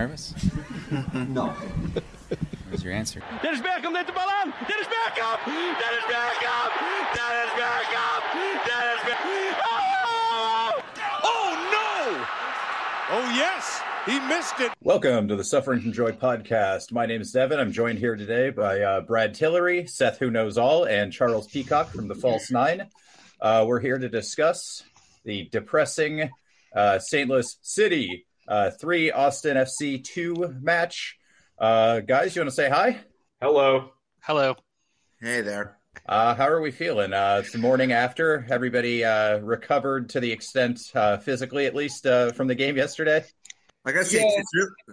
nervous? No. Where's your answer? Dennis Beckham, let the ball on! Dennis Beckham! Dennis Beckham! Dennis Beckham! Dennis Beckham! Oh! Oh, no! Oh, yes! He missed it. Welcome to the Suffering from Joy podcast. My name is Devin. I'm joined here today by Brad Tillery, Seth Who Knows All, and Charles Peacock from The False Nine. We're here to discuss the depressing St. Louis City 3 Austin FC 2 match. Guys, you want to say hi? Hello. Hello. Hey there. How are we feeling? It's the morning after. Everybody recovered to the extent physically, at least, from the game yesterday. Like I said,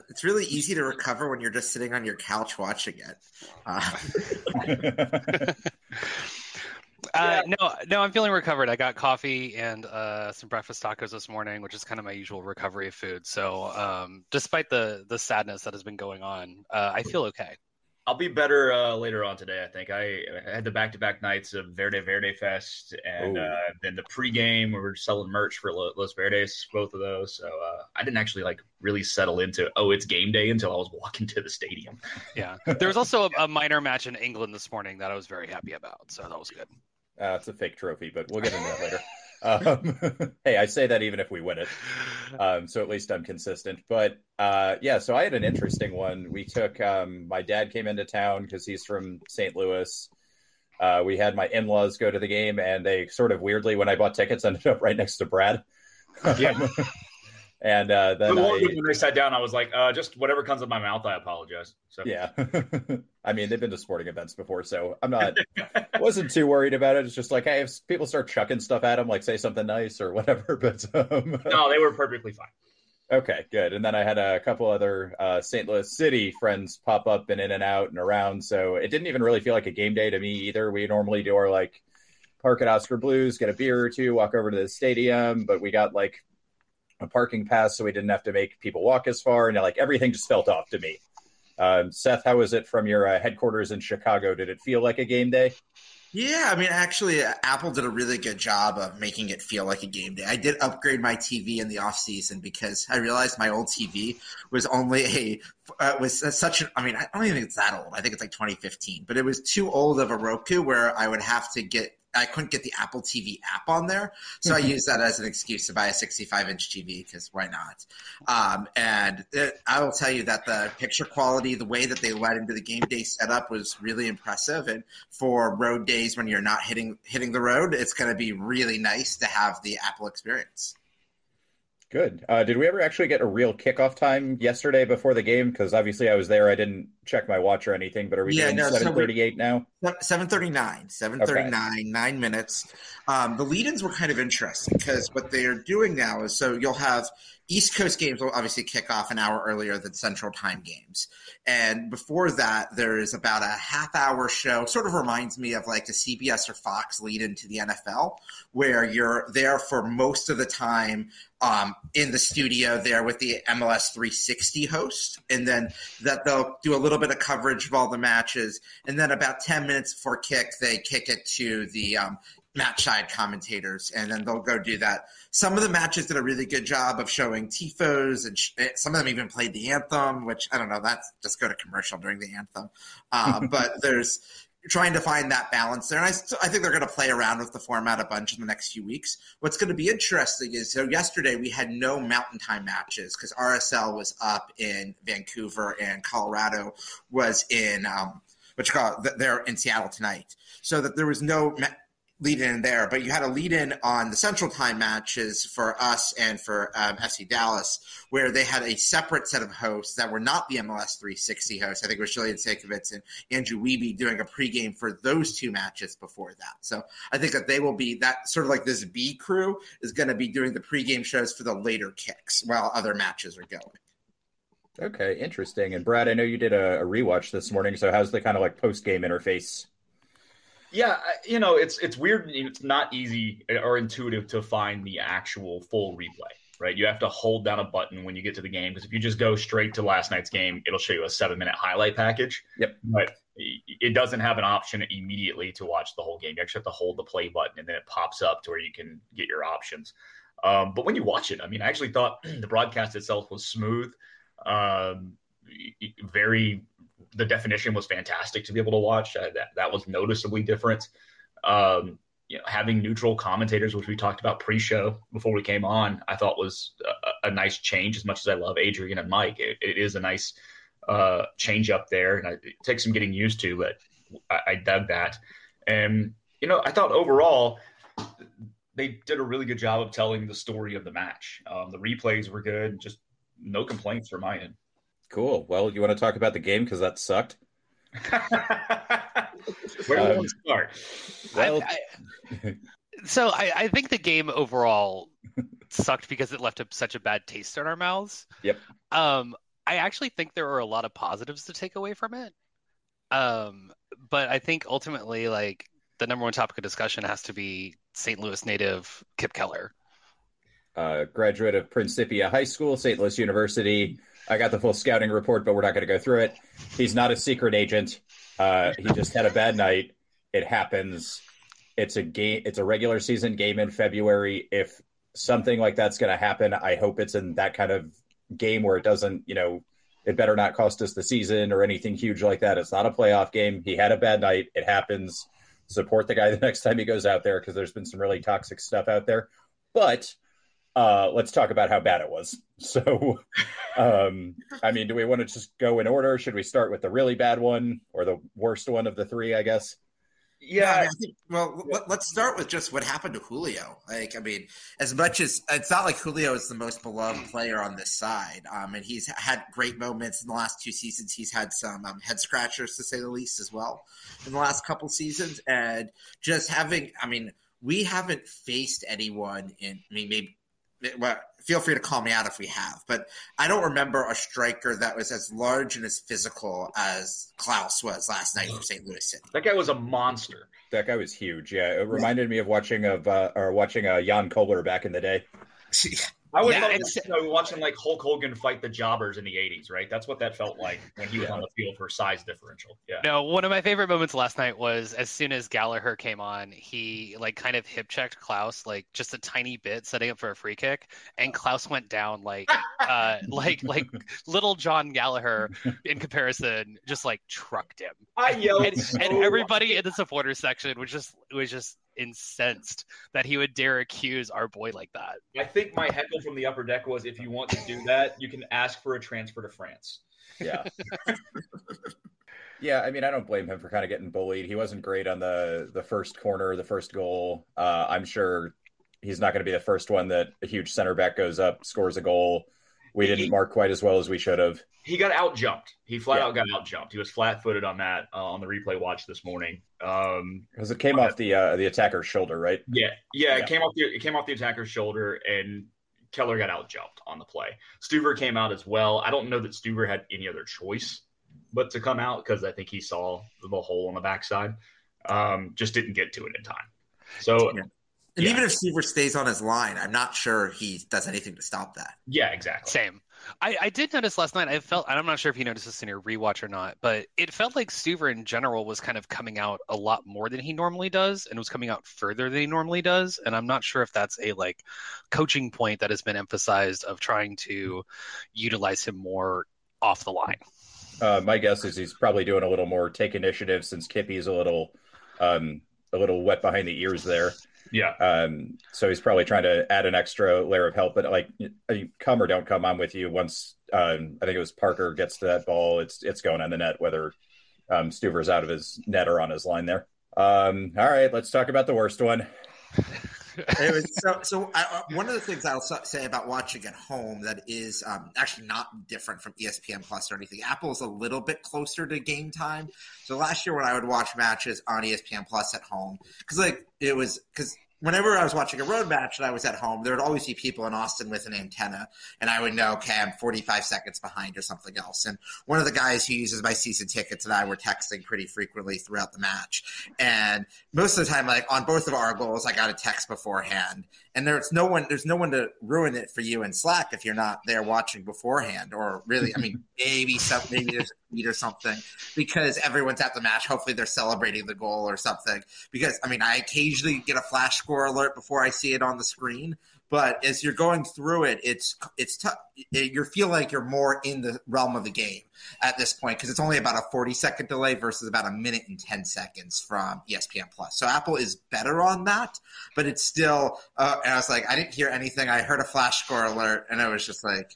it's really easy to recover when you're just sitting on your couch watching it. No, I'm feeling recovered. I got coffee and some breakfast tacos this morning, which is kind of my usual recovery food. So despite the sadness that has been going on, I feel okay. I'll be better later on today, I think. I had the back-to-back nights of Verde Fest and then the pregame where we were selling merch for Los Verdes, both of those. So I didn't actually really settle into, it's game day until I was walking to the stadium. Yeah. There was also a minor match in England this morning that I was very happy about, so that was good. It's a fake trophy, but we'll get into that later. Hey, I say that even if we win it. So at least I'm consistent. But so I had an interesting one. We took my dad came into town because he's from St. Louis. We had my in-laws go to the game, and they sort of weirdly, when I bought tickets, ended up right next to Brad. Yeah. And then when they sat down, I was like, just whatever comes out of my mouth, I apologize. So yeah. I mean, they've been to sporting events before, so wasn't too worried about it. It's just like, hey, if people start chucking stuff at them, like say something nice or whatever. But no, they were perfectly fine. Okay, good. And then I had a couple other St. Louis City friends pop up and in and out and around. So it didn't even really feel like a game day to me either. We normally do our park at Oscar Blues, get a beer or two, walk over to the stadium, but we got a parking pass, so we didn't have to make people walk as far, and everything just felt off to me. Seth, how was it from your headquarters in Chicago? Did it feel like a game day? Yeah, I mean, actually, Apple did a really good job of making it feel like a game day. I did upgrade my TV in the off season because I realized my old TV was only I don't even think it's that old. I think it's 2015, but it was too old of a Roku where I would have to get. I couldn't get the Apple TV app on there, so I used that as an excuse to buy a 65-inch TV because why not? I will tell you that the picture quality, the way that they led into the game day setup was really impressive. And for road days when you're not hitting the road, it's going to be really nice to have the Apple experience. Good. Did we ever actually get a real kickoff time yesterday before the game? Because obviously I was there. I didn't check my watch or anything, but are we doing 7:38 now? 7:39, 9 minutes. The lead-ins were kind of interesting because what they are doing now is you'll have East Coast games will obviously kick off an hour earlier than Central Time games. And before that, there is about a half-hour show. Sort of reminds me of the CBS or Fox lead-in to the NFL where you're there for most of the time in the studio there with the MLS 360 host. And then that they'll do a little bit of coverage of all the matches. And then about 10 minutes before kick, they kick it to the match side commentators, and then they'll go do that. Some of the matches did a really good job of showing TIFOs, and some of them even played the anthem, which I don't know, that's just go to commercial during the anthem. But there's trying to find that balance there. And I think they're going to play around with the format a bunch in the next few weeks. What's going to be interesting is, yesterday we had no Mountain Time matches because RSL was up in Vancouver and Colorado was in, they're in Seattle tonight. So that there was no lead in there, but you had a lead in on the Central Time matches for us and for FC Dallas, where they had a separate set of hosts that were not the MLS 360 hosts. I think it was Julian Sakovitz and Andrew Wiebe doing a pregame for those two matches before that. So I think that they will be that sort of this B crew is going to be doing the pregame shows for the later kicks while other matches are going. Okay, interesting. And Brad, I know you did a rewatch this morning. So how's the kind of post game interface? Yeah, it's weird. It's not easy or intuitive to find the actual full replay, right? You have to hold down a button when you get to the game because if you just go straight to last night's game, it'll show you a 7-minute highlight package. Yep. But it doesn't have an option immediately to watch the whole game. You actually have to hold the play button, and then it pops up to where you can get your options. But when you watch it, I actually thought the broadcast itself was smooth. The definition was fantastic to be able to watch. That was noticeably different. Having neutral commentators, which we talked about pre-show before we came on, I thought was a nice change. As much as I love Adrian and Mike, it is a nice change up there, and it takes some getting used to, but I dug that. And, I thought overall they did a really good job of telling the story of the match. The replays were good. Just no complaints from my end. Cool. Well, you want to talk about the game? Because that sucked. Where do we start? Well, I think the game overall sucked because it left such a bad taste in our mouths. Yep. I actually think there are a lot of positives to take away from it. But I think ultimately, the number one topic of discussion has to be St. Louis native Kipp Keller. Graduate of Principia High School, St. Louis University. I got the full scouting report, but we're not going to go through it. He's not a secret agent. He just had a bad night. It happens. It's a game. It's a regular season game in February. If something like that's going to happen, I hope it's in that kind of game where it doesn't, it better not cost us the season or anything huge like that. It's not a playoff game. He had a bad night. It happens. Support the guy the next time he goes out there, because there's been some really toxic stuff out there. But let's talk about how bad it was. So, do we want to just go in order? Should we start with the really bad one or the worst one of the three, I guess? Yeah. Let's start with just what happened to Julio. As much as it's not like Julio is the most beloved player on this side, and he's had great moments in the last two seasons. He's had some head scratchers, to say the least, as well in the last couple seasons. And just having, we haven't faced anyone feel free to call me out if we have, but I don't remember a striker that was as large and as physical as Klauss was last night for St. Louis City. That guy was a monster. That guy was huge. Yeah, it reminded me of watching Jan Koller back in the day. I would thought watching Hulk Hogan fight the jobbers in the 80s, right? That's what that felt like when he was on the field for size differential. Yeah. No, one of my favorite moments last night was as soon as Gallagher came on, he kind of hip checked Klauss just a tiny bit, setting up for a free kick, and Klauss went down like little John Gallagher in comparison, just trucked him. I yelled, and everybody in the supporters section was just incensed that he would dare accuse our boy like that. I think my heckle from the upper deck was, if you want to do that, you can ask for a transfer to France. Yeah. Yeah, I don't blame him for kind of getting bullied. He wasn't great on the first corner, the first goal. I'm sure he's not going to be the first one that a huge center back goes up, scores a goal. We didn't mark quite as well as we should have. He got out-jumped. He flat-out got out-jumped. He was flat-footed on that on the replay watch this morning. Because it came off the attacker's shoulder, right? Yeah. Yeah, it came off the attacker's shoulder, and Keller got out-jumped on the play. Stuver came out as well. I don't know that Stuver had any other choice but to come out, because I think he saw the hole on the backside. Just didn't get to it in time. So – and even if Stuver stays on his line, I'm not sure he does anything to stop that. Yeah, exactly. Same. I did notice last night, I'm not sure if you noticed this in your rewatch or not, but it felt like Stuver in general was kind of coming out a lot more than he normally does, and was coming out further than he normally does. And I'm not sure if that's a coaching point that has been emphasized of trying to utilize him more off the line. My guess is he's probably doing a little more take initiative, since Kippy's a little wet behind the ears there. Yeah. So he's probably trying to add an extra layer of help, but come or don't come, I'm with you. Once I think it was Parker gets to that ball, it's going on the net, whether Stuver's out of his net or on his line there. All right, let's talk about the worst one. One of the things I'll say about watching at home that is actually not different from ESPN Plus or anything. Apple is a little bit closer to game time. So last year when I would watch matches on ESPN Plus at home, because whenever I was watching a road match and I was at home, there would always be people in Austin with an antenna, and I would know, okay, I'm 45 seconds behind or something else. And one of the guys who uses my season tickets and I were texting pretty frequently throughout the match. And most of the time, on both of our goals, I got a text beforehand. And there's no one to ruin it for you in Slack if you're not there watching beforehand, or really, maybe there's tweet or something, because everyone's at the match. Hopefully they're celebrating the goal or something, because, I mean, I occasionally get a flash score alert before I see it on the screen. But as you're going through it, it's tough. You feel like you're more in the realm of the game at this point, because it's only about a 40-second delay versus about a minute and 10 seconds from ESPN Plus. So Apple is better on that, but it's still and I was like, I didn't hear anything. I heard a flash score alert, and I was just like,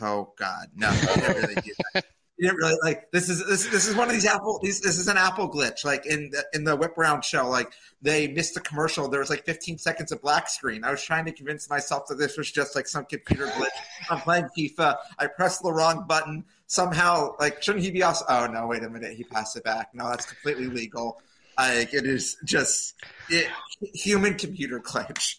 oh, God, no, I didn't really do that. You didn't really, like, this is one of these Apple, this is an Apple glitch. Like in the whip round show, like they missed the commercial. There was like 15 seconds of black screen. I was trying to convince myself that this was just like some computer glitch. I'm playing FIFA. I pressed the wrong button. Somehow, like, shouldn't he be off? Oh no, wait a minute. He passed it back. No, that's completely legal. Like, it is just human computer glitch.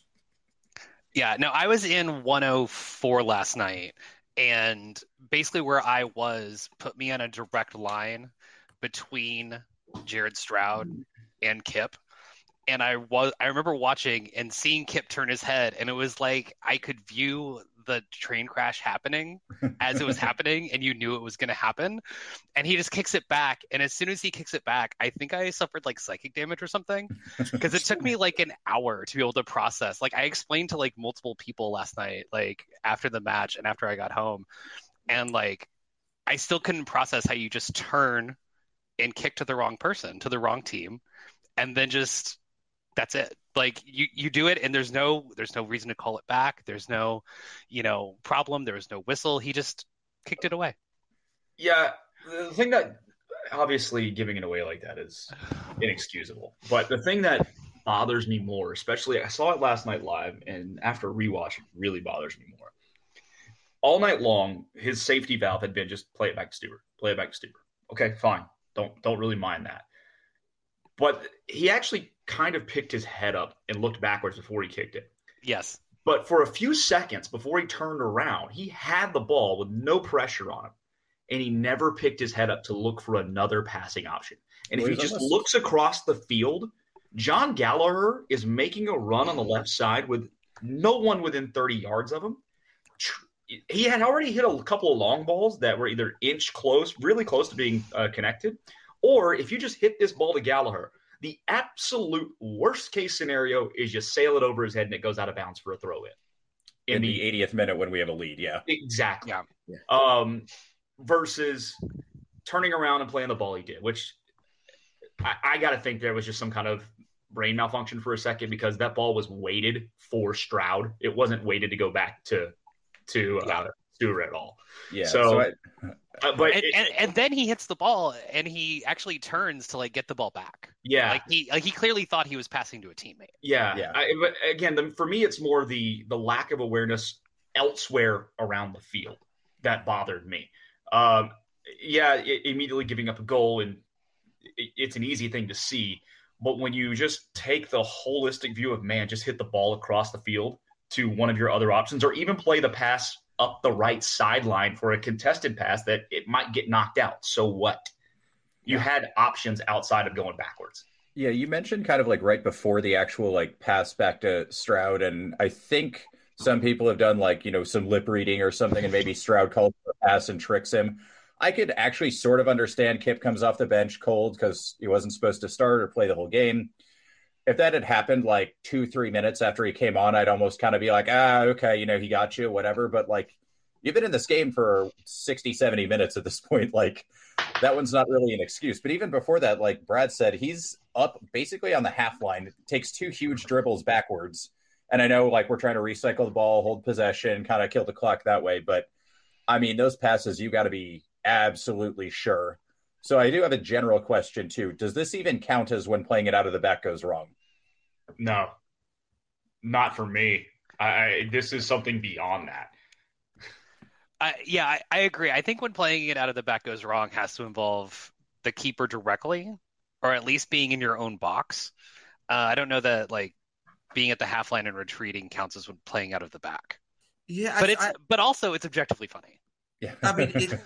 Yeah, no, I was in 104 last night. And basically where I was put me on a direct line between Jared Stroud and Kipp. And I remember watching and seeing Kipp turn his head, and it was like I could view the train crash happening as it was happening, and you knew it was going to happen. And he just kicks it back. And as soon as he kicks it back, I think I suffered like psychic damage or something, because it took me like an hour to be able to process. Like, I explained to like multiple people last night, like after the match and after I got home, and like I still couldn't process how you just turn and kick to the wrong person, to the wrong team, and then just that's it. Like you do it, and there's no reason to call it back. There's no, problem. There was no whistle. He just kicked it away. Yeah, the thing that obviously giving it away like that is inexcusable. But the thing that bothers me more, especially I saw it last night live, and after rewatch, it really bothers me more. All night long, his safety valve had been just play it back to Stuver, play it back to Stuver. Okay, fine. Don't really mind that. But he actually kind of picked his head up and looked backwards before he kicked it. Yes. But for a few seconds before he turned around, he had the ball with no pressure on him, and he never picked his head up to look for another passing option. And if he just looks across the field, John Gallagher is making a run on the left side with no one within 30 yards of him. He had already hit a couple of long balls that were either inch close, really close to being connected, or if you just hit this ball to Gallagher, the absolute worst case scenario is you sail it over his head and it goes out of bounds for a throw in. In the 80th minute when we have a lead, yeah. Exactly. Yeah. Versus turning around and playing the ball he did, which I got to think there was just some kind of brain malfunction for a second, because that ball was weighted for Stroud. It wasn't weighted to go back to Stuver at all. Yeah. But then he hits the ball, and he actually turns to like get the ball back. Yeah, like he clearly thought he was passing to a teammate. Yeah. But again, for me, it's more the lack of awareness elsewhere around the field that bothered me. Immediately giving up a goal, and it's an easy thing to see. But when you just take the holistic view of, man, just hit the ball across the field to one of your other options, or even play the pass up the right sideline for a contested pass that it might get knocked out. So what? You had options outside of going backwards. Yeah, you mentioned kind of like right before the actual like pass back to Stroud, and I think some people have done like, some lip reading or something, and maybe Stroud calls for a pass and tricks him. I could actually sort of understand Kipp comes off the bench cold because he wasn't supposed to start or play the whole game. If that had happened like 2-3 minutes after he came on, I'd almost kind of be like, okay, he got you, whatever. But like, you've been in this game for 60-70 minutes at this point. Like, that one's not really an excuse. But even before that, like Brad said, he's up basically on the half line, takes two huge dribbles backwards. And I know like we're trying to recycle the ball, hold possession, kind of kill the clock that way. But I mean, those passes, you got to be absolutely sure. So I do have a general question too. Does this even count as when playing it out of the back goes wrong? No, not for me. This is something beyond that. I agree. I think when playing it out of the back goes wrong has to involve the keeper directly, or at least being in your own box. I don't know that like being at the half line and retreating counts as when playing out of the back. Yeah, but also it's objectively funny. Yeah, I mean, if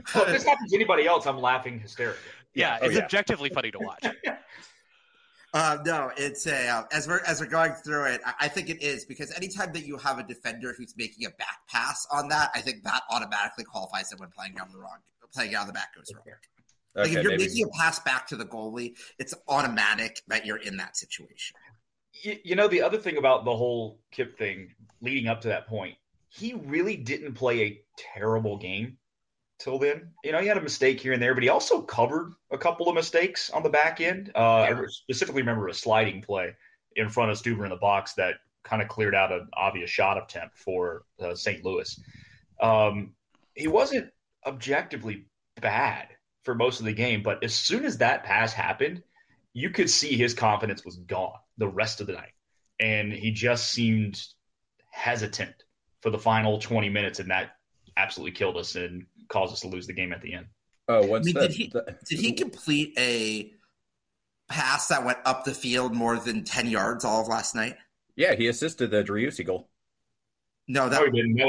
this happens to anybody else, I'm laughing hysterically. Yeah, it's objectively funny to watch. No, it's a as we're going through it, I think it is, because anytime that you have a defender who's making a back pass on that, I think that automatically qualifies them when playing out of the wrong playing out of the back goes wrong. Okay, like if you're making a pass back to the goalie, it's automatic that you're in that situation. You know, the other thing about the whole Kipp thing leading up to that point, he really didn't play a terrible game till then. You know, he had a mistake here and there, but he also covered a couple of mistakes on the back end. I specifically remember a sliding play in front of Stuver in the box that kind of cleared out an obvious shot attempt for St. Louis. He wasn't objectively bad for most of the game, but as soon as that pass happened, you could see his confidence was gone the rest of the night. And he just seemed hesitant for the final 20 minutes, and that absolutely killed us and caused us to lose the game at the end. Oh, what's that? Did he complete a pass that went up the field more than 10 yards all of last night? Yeah, he assisted the Driussi goal. No, that was Väisänen.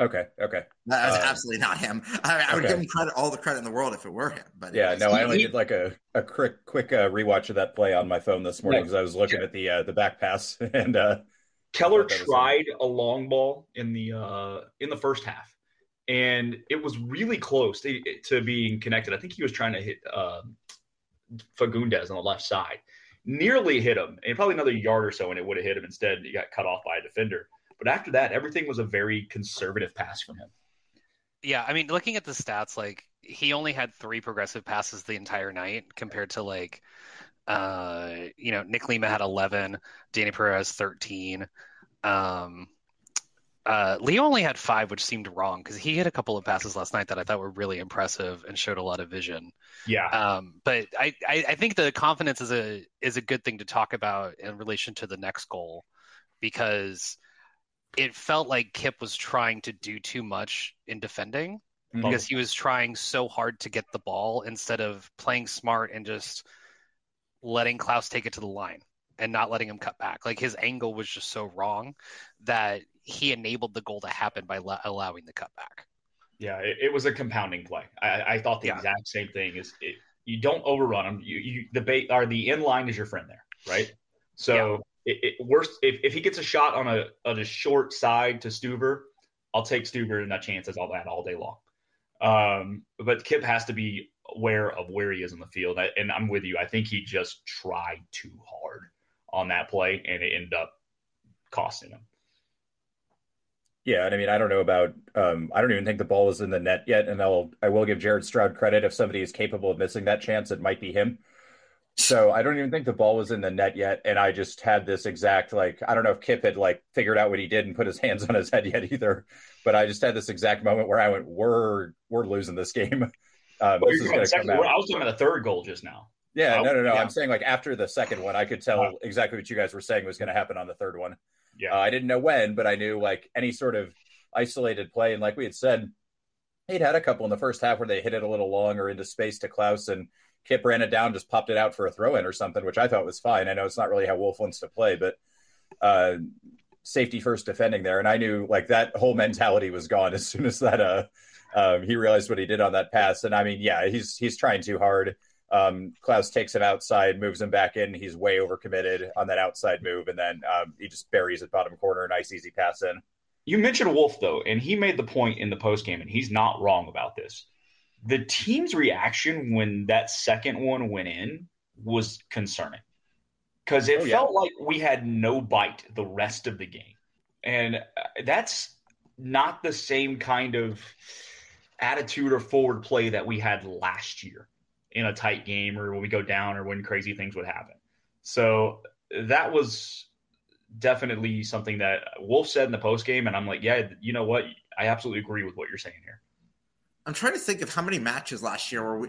Okay. That was absolutely not him. I would give him all the credit in the world if it were him. But yeah, no, I only did like a quick rewatch of that play on my phone this morning because I was looking at the back pass. And Keller tried a long ball in the first half, and it was really close to being connected. I think he was trying to hit Fagundes on the left side. Nearly hit him, and probably another yard or so, and it would have hit him instead. He got cut off by a defender. But after that, everything was a very conservative pass from him. Yeah, I mean, looking at the stats, like he only had 3 progressive passes the entire night compared to like, Nick Lima had 11, Danny Perez 13. Leo only had 5, which seemed wrong because he hit a couple of passes last night that I thought were really impressive and showed a lot of vision. Yeah. But I think the confidence is a good thing to talk about in relation to the next goal, because it felt like Kipp was trying to do too much in defending because he was trying so hard to get the ball instead of playing smart and just letting Klauss take it to the line and not letting him cut back. Like his angle was just so wrong that he enabled the goal to happen by allowing the cutback. Yeah, it was a compounding play. I thought the exact same thing. You don't overrun them. The end line is your friend there, right? So if he gets a shot on a short side to Stuver, I'll take Stuver and that chances all that all day long. But Kipp has to be aware of where he is on the field, and I'm with you. I think he just tried too hard on that play, and it ended up costing him. Yeah, and I mean, I don't know about I don't even think the ball was in the net yet, and I will give Jared Stroud credit. If somebody is capable of missing that chance, it might be him. So I don't even think the ball was in the net yet, and I just had this exact, like, I don't know if Kipp had, like, figured out what he did and put his hands on his head yet either, but I just had this exact moment where I went, we're losing this game. This is gonna come out. I was talking about the third goal just now. Yeah, no. Yeah. I'm saying, like, after the second one, I could tell exactly what you guys were saying was going to happen on the third one. Yeah, I didn't know when, but I knew, like, any sort of isolated play. And like we had said, he'd had a couple in the first half where they hit it a little long or into space to Klauss, and Kipp ran it down, just popped it out for a throw-in or something, which I thought was fine. I know it's not really how Wolff wants to play, but safety-first defending there. And I knew, like, that whole mentality was gone as soon as that he realized what he did on that pass. And, I mean, yeah, he's trying too hard. Klauss takes him outside, moves him back in. He's way overcommitted on that outside move, and then he just buries it bottom corner. Nice, easy pass in. You mentioned Wolff, though, and he made the point in the postgame, and he's not wrong about this. The team's reaction when that second one went in was concerning because it felt like we had no bite the rest of the game, and that's not the same kind of attitude or forward play that we had last year in a tight game or when we go down or when crazy things would happen. So that was definitely something that Wolff said in the postgame, and I'm like, yeah, you know what? I absolutely agree with what you're saying here. I'm trying to think of how many matches last year we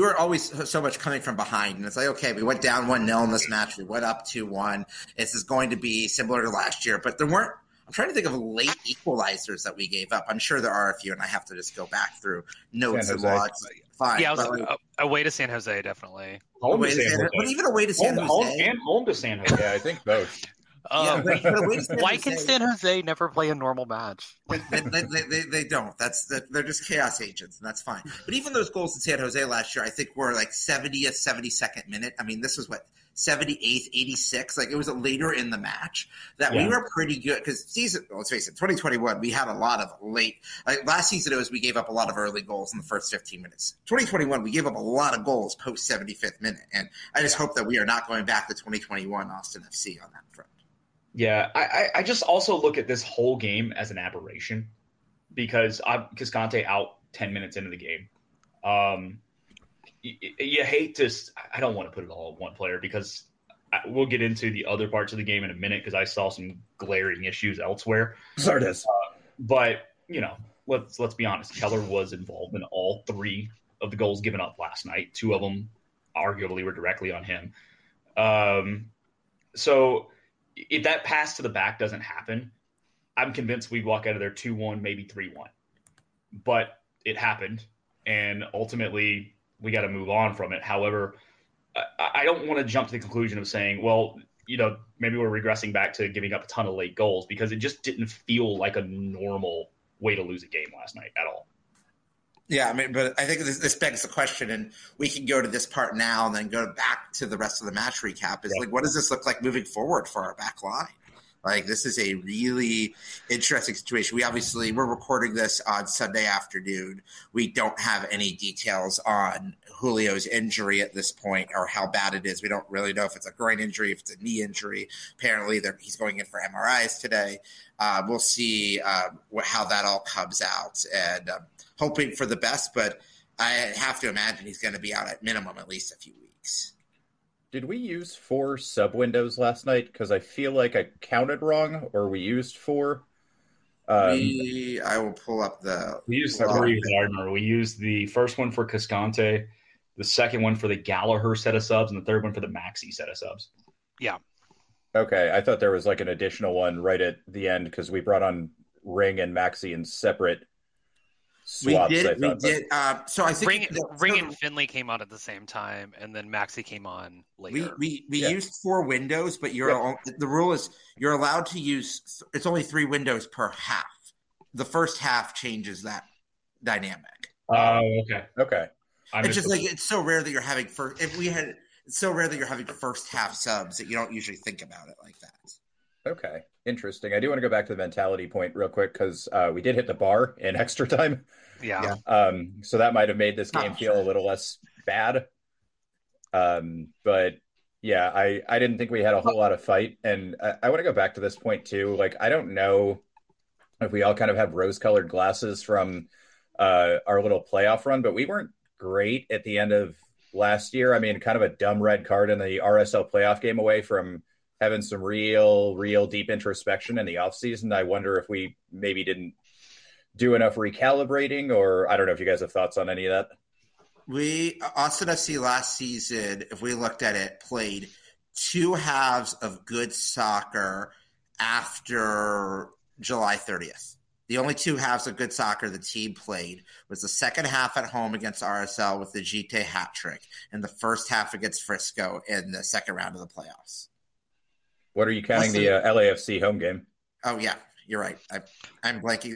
were always so much coming from behind. And it's like, okay, we went down 1-0 in this match. We went up 2-1. This is going to be similar to last year. But there weren't – I'm trying to think of late equalizers that we gave up. I'm sure there are a few, and I have to just go back through notes and logs. Fine, yeah, away to San Jose, definitely. Home to San Jose. Yeah, I think both. Why can San Jose never play a normal match? They don't. They're just chaos agents, and that's fine. But even those goals in San Jose last year, I think were like 70th, 72nd minute. I mean, this was what 78th, 86th. Like, it was later in the match that we were pretty good. Because season, well, let's face it, 2021, we had a lot of late. Like, last season, it was we gave up a lot of early goals in the first 15 minutes. 2021, we gave up a lot of goals post 75th minute. And I just hope that we are not going back to 2021 Austin FC on that front. Yeah, I just also look at this whole game as an aberration because Cascante out 10 minutes into the game. You hate to – I don't want to put it all on one player because we'll get into the other parts of the game in a minute because I saw some glaring issues elsewhere. Zardes. But, you know, let's be honest. Keller was involved in all three of the goals given up last night. Two of them arguably were directly on him. So if that pass to the back doesn't happen, I'm convinced we'd walk out of there 2-1, maybe 3-1. But it happened, and ultimately – we got to move on from it. However, I don't want to jump to the conclusion of saying, well, you know, maybe we're regressing back to giving up a ton of late goals because it just didn't feel like a normal way to lose a game last night at all. Yeah, I mean, but I think this begs the question, and we can go to this part now and then go back to the rest of the match recap. Is like, what does this look like moving forward for our back line? Like, this is a really interesting situation. We're recording this on Sunday afternoon. We don't have any details on Julio's injury at this point or how bad it is. We don't really know if it's a groin injury, if it's a knee injury. Apparently, he's going in for MRIs today. We'll see how that all comes out, and hoping for the best. But I have to imagine he's going to be out at minimum at least a few weeks. Did we use 4 sub windows last night? Because I feel like I counted wrong, or we used 4. I will pull up the. We used Gardner. We used the first one for Cascante, the second one for the Gallagher set of subs, and the third one for the Maxi set of subs. Yeah. Okay, I thought there was like an additional one right at the end because we brought on Ring and Maxi in separate. Swaps, we did. So I think Ring and Finlay came on at the same time, and then Maxi came on later. We used 4 windows, but the rule is you're allowed to use. It's only 3 windows per half. The first half changes that dynamic. Oh, okay. It's just like it's so rare that you're having first. If we had, it's so rare that you're having first half subs that you don't usually think about it like that. Okay, interesting. I do want to go back to the mentality point real quick because we did hit the bar in extra time. Yeah. So that might have made this game feel a little less bad. But yeah, I didn't think we had a whole lot of fight. And I want to go back to this point too. Like, I don't know if we all kind of have rose-colored glasses from our little playoff run, but we weren't great at the end of last year. I mean, kind of a dumb red card in the RSL playoff game away from having some real deep introspection in the offseason. I wonder if we maybe didn't do enough recalibrating, or I don't know if you guys have thoughts on any of that. Austin FC last season, if we looked at it, played 2 halves of good soccer after July 30th. The only 2 halves of good soccer the team played was the second half at home against RSL with the Gite hat trick and the first half against Frisco in the second round of the playoffs. What are you counting the LAFC home game? Oh, yeah, you're right. I'm blanking.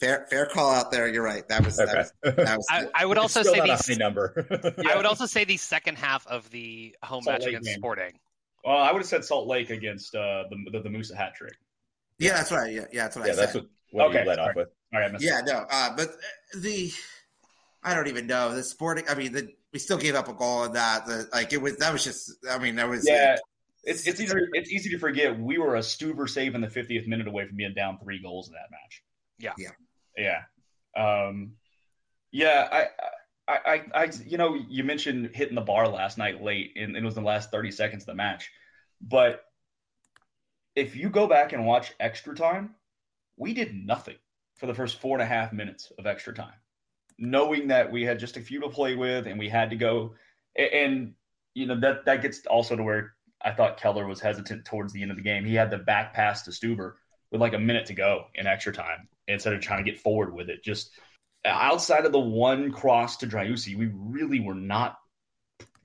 Fair call out there. You're right. That was. I would also say the second half of the home Salt match Lake against game. Sporting. Well, I would have said Salt Lake against the Musa hat trick. Yeah, that's right. Yeah, that's what I said. Yeah, that's what you led off with. All right, but I don't even know the Sporting. I mean, we still gave up a goal in that. It's easy to forget we were a Stuver save in the 50th minute away from being down 3 goals in that match. Yeah. I you mentioned hitting the bar last night late, and it was the last 30 seconds of the match. But if you go back and watch extra time, we did nothing for the first 4.5 minutes of extra time, knowing that we had just a few to play with, and we had to go. And you know that gets also to where I thought Keller was hesitant towards the end of the game. He had the back pass to Stuver with like a minute to go in extra time instead of trying to get forward with it. Just outside of the one cross to Driussi, we really were not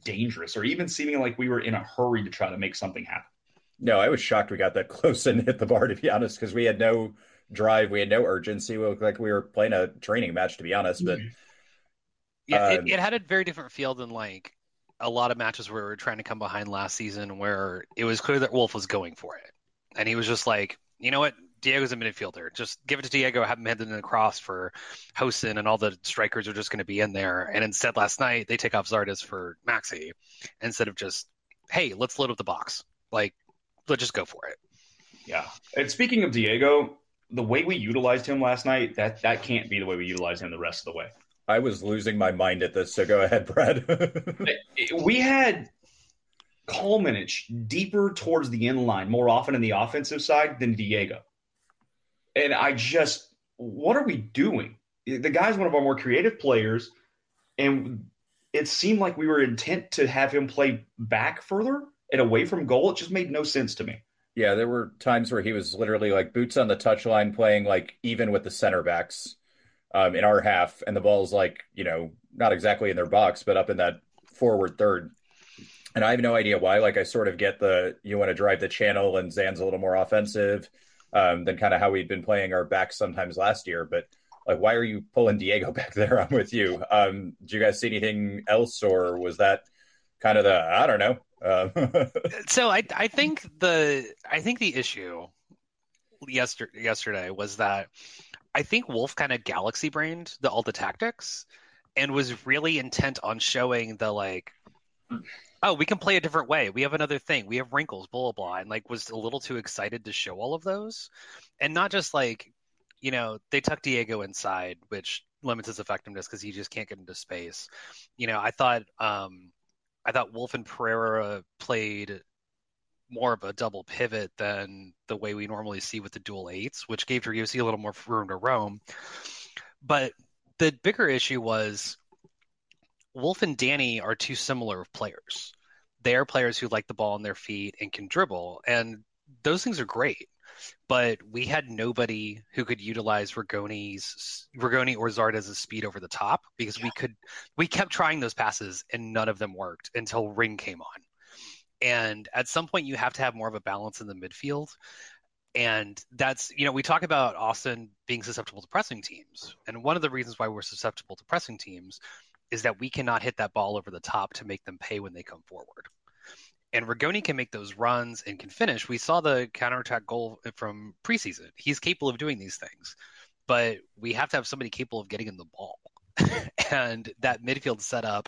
dangerous or even seeming like we were in a hurry to try to make something happen. No, I was shocked we got that close and hit the bar, to be honest, because we had no drive. We had no urgency. We looked like we were playing a training match, to be honest. But yeah, it had a very different feel than like a lot of matches where we were trying to come behind last season where it was clear that Wolff was going for it. And he was just like, you know what? Diego's a midfielder. Just give it to Diego. Have him head in the cross for Hosen, and all the strikers are just going to be in there. And instead, last night, they take off Zardes for Maxi instead of just, hey, let's load up the box. Like, let's just go for it. Yeah. And speaking of Diego, the way we utilized him last night, that can't be the way we utilize him the rest of the way. I was losing my mind at this, so go ahead, Brad. We had Kolmanič deeper towards the end line more often in the offensive side than Diego. And I just, what are we doing? The guy's one of our more creative players, and it seemed like we were intent to have him play back further and away from goal. It just made no sense to me. Yeah, there were times where he was literally like boots on the touchline playing like even with the center backs in our half, and the ball's like, you know, not exactly in their box, but up in that forward third. And I have no idea why. Like, I sort of get the, you want to drive the channel and Zan's a little more offensive than kind of how we'd been playing our backs sometimes last year. But, like, why are you pulling Diego back there? I'm with you. Do you guys see anything else, or was that kind of the, I don't know. So I think the issue yesterday was that I think Wolff kind of galaxy brained all the tactics and was really intent on showing the, like, oh, we can play a different way. We have another thing. We have wrinkles, blah, blah, blah. And, like, was a little too excited to show all of those. And not just, like, you know, they tuck Diego inside, which limits his effectiveness because he just can't get into space. You know, I thought Wolff and Pereira played more of a double pivot than the way we normally see with the dual eights, which gave Driussi a little more room to roam. But the bigger issue was Wolff and Danny are two similar players. They are players who like the ball on their feet and can dribble, and those things are great. But we had nobody who could utilize Rigoni or Zardes' speed over the top because we kept trying those passes and none of them worked until Ring came on. And at some point, you have to have more of a balance in the midfield. And that's, you know, we talk about Austin being susceptible to pressing teams, and one of the reasons why we're susceptible to pressing teams is that we cannot hit that ball over the top to make them pay when they come forward. And Rigoni can make those runs and can finish. We saw the counterattack goal from preseason. He's capable of doing these things, but we have to have somebody capable of getting in the ball. And that midfield setup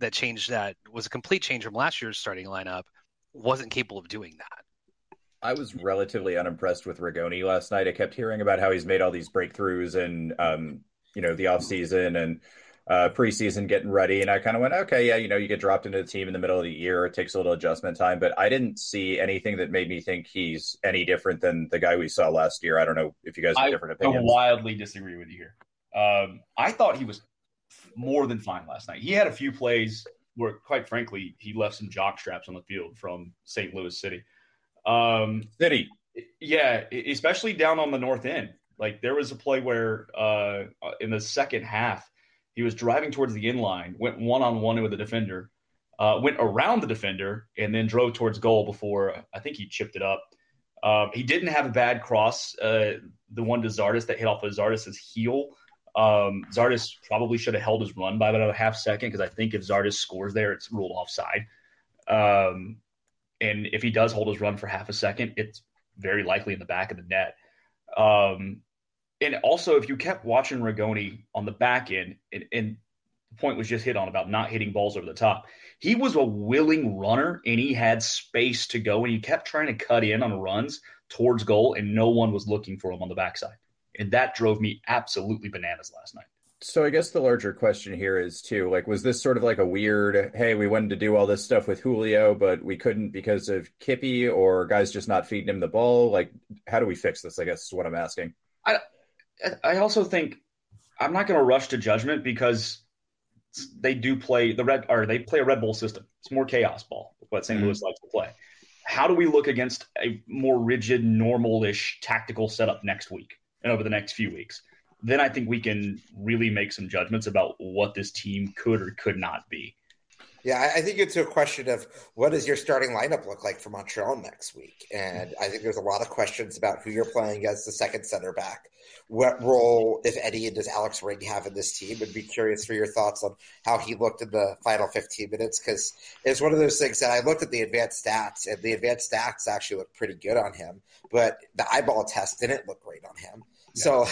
that changed, that was a complete change from last year's starting lineup, wasn't capable of doing that. I was relatively unimpressed with Rigoni last night. I kept hearing about how he's made all these breakthroughs and, you know, the offseason and preseason getting ready, and I kind of went, okay, yeah, you know, you get dropped into the team in the middle of the year, it takes a little adjustment time, but I didn't see anything that made me think he's any different than the guy we saw last year. I don't know if you guys have different opinions. I wildly disagree with you here. I thought he was more than fine last night. He had a few plays where, quite frankly, he left some jock straps on the field from St. Louis City. Yeah, especially down on the north end. Like, there was a play where in the second half, he was driving towards the inline, went one-on-one with the defender, went around the defender, and then drove towards goal before, I think he chipped it up. He didn't have a bad cross, the one to Zardes that hit off of Zardes' heel. Zardes probably should have held his run by about a half second, because I think if Zardes scores there, it's ruled offside. And if he does hold his run for half a second, it's very likely in the back of the net. And also, if you kept watching Rigoni on the back end, and the point was just hit on about not hitting balls over the top, he was a willing runner, and he had space to go, and he kept trying to cut in on runs towards goal, and no one was looking for him on the backside. And that drove me absolutely bananas last night. So I guess the larger question here is, too, like, was this sort of like a weird, hey, we wanted to do all this stuff with Julio, but we couldn't because of Kippy, or guys just not feeding him the ball? Like, how do we fix this, I guess, is what I'm asking. I also think I'm not going to rush to judgment, because they do play they play a Red Bull system. It's more chaos ball, what St. Louis likes to play. How do we look against a more rigid, normal-ish tactical setup next week and over the next few weeks? Then I think we can really make some judgments about what this team could or could not be. Yeah, I think it's a question of what does your starting lineup look like for Montreal next week? And I think there's a lot of questions about who you're playing as the second center back. What role, if any, does Alex Ring have in this team? I'd be curious for your thoughts on how he looked in the final 15 minutes, because it's one of those things that I looked at the advanced stats, and the advanced stats actually looked pretty good on him, but the eyeball test didn't look great on him. So,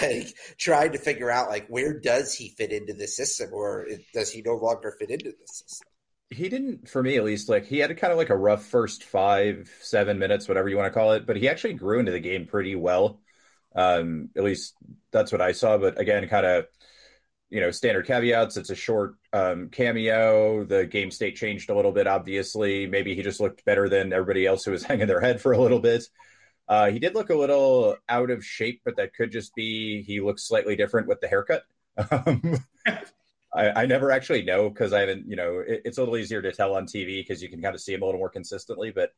trying to figure out, where does he fit into the system, or does he no longer fit into the system? He didn't, for me at least, he had a rough first 5-7 minutes, whatever you want to call it, but he actually grew into the game pretty well. At least that's what I saw. But again, standard caveats. It's a short cameo. The game state changed a little bit, obviously. Maybe he just looked better than everybody else who was hanging their head for a little bit. He did look a little out of shape, but that could just be he looks slightly different with the haircut. I never actually know because I haven't, it's a little easier to tell on TV because you can kind of see him a little more consistently. But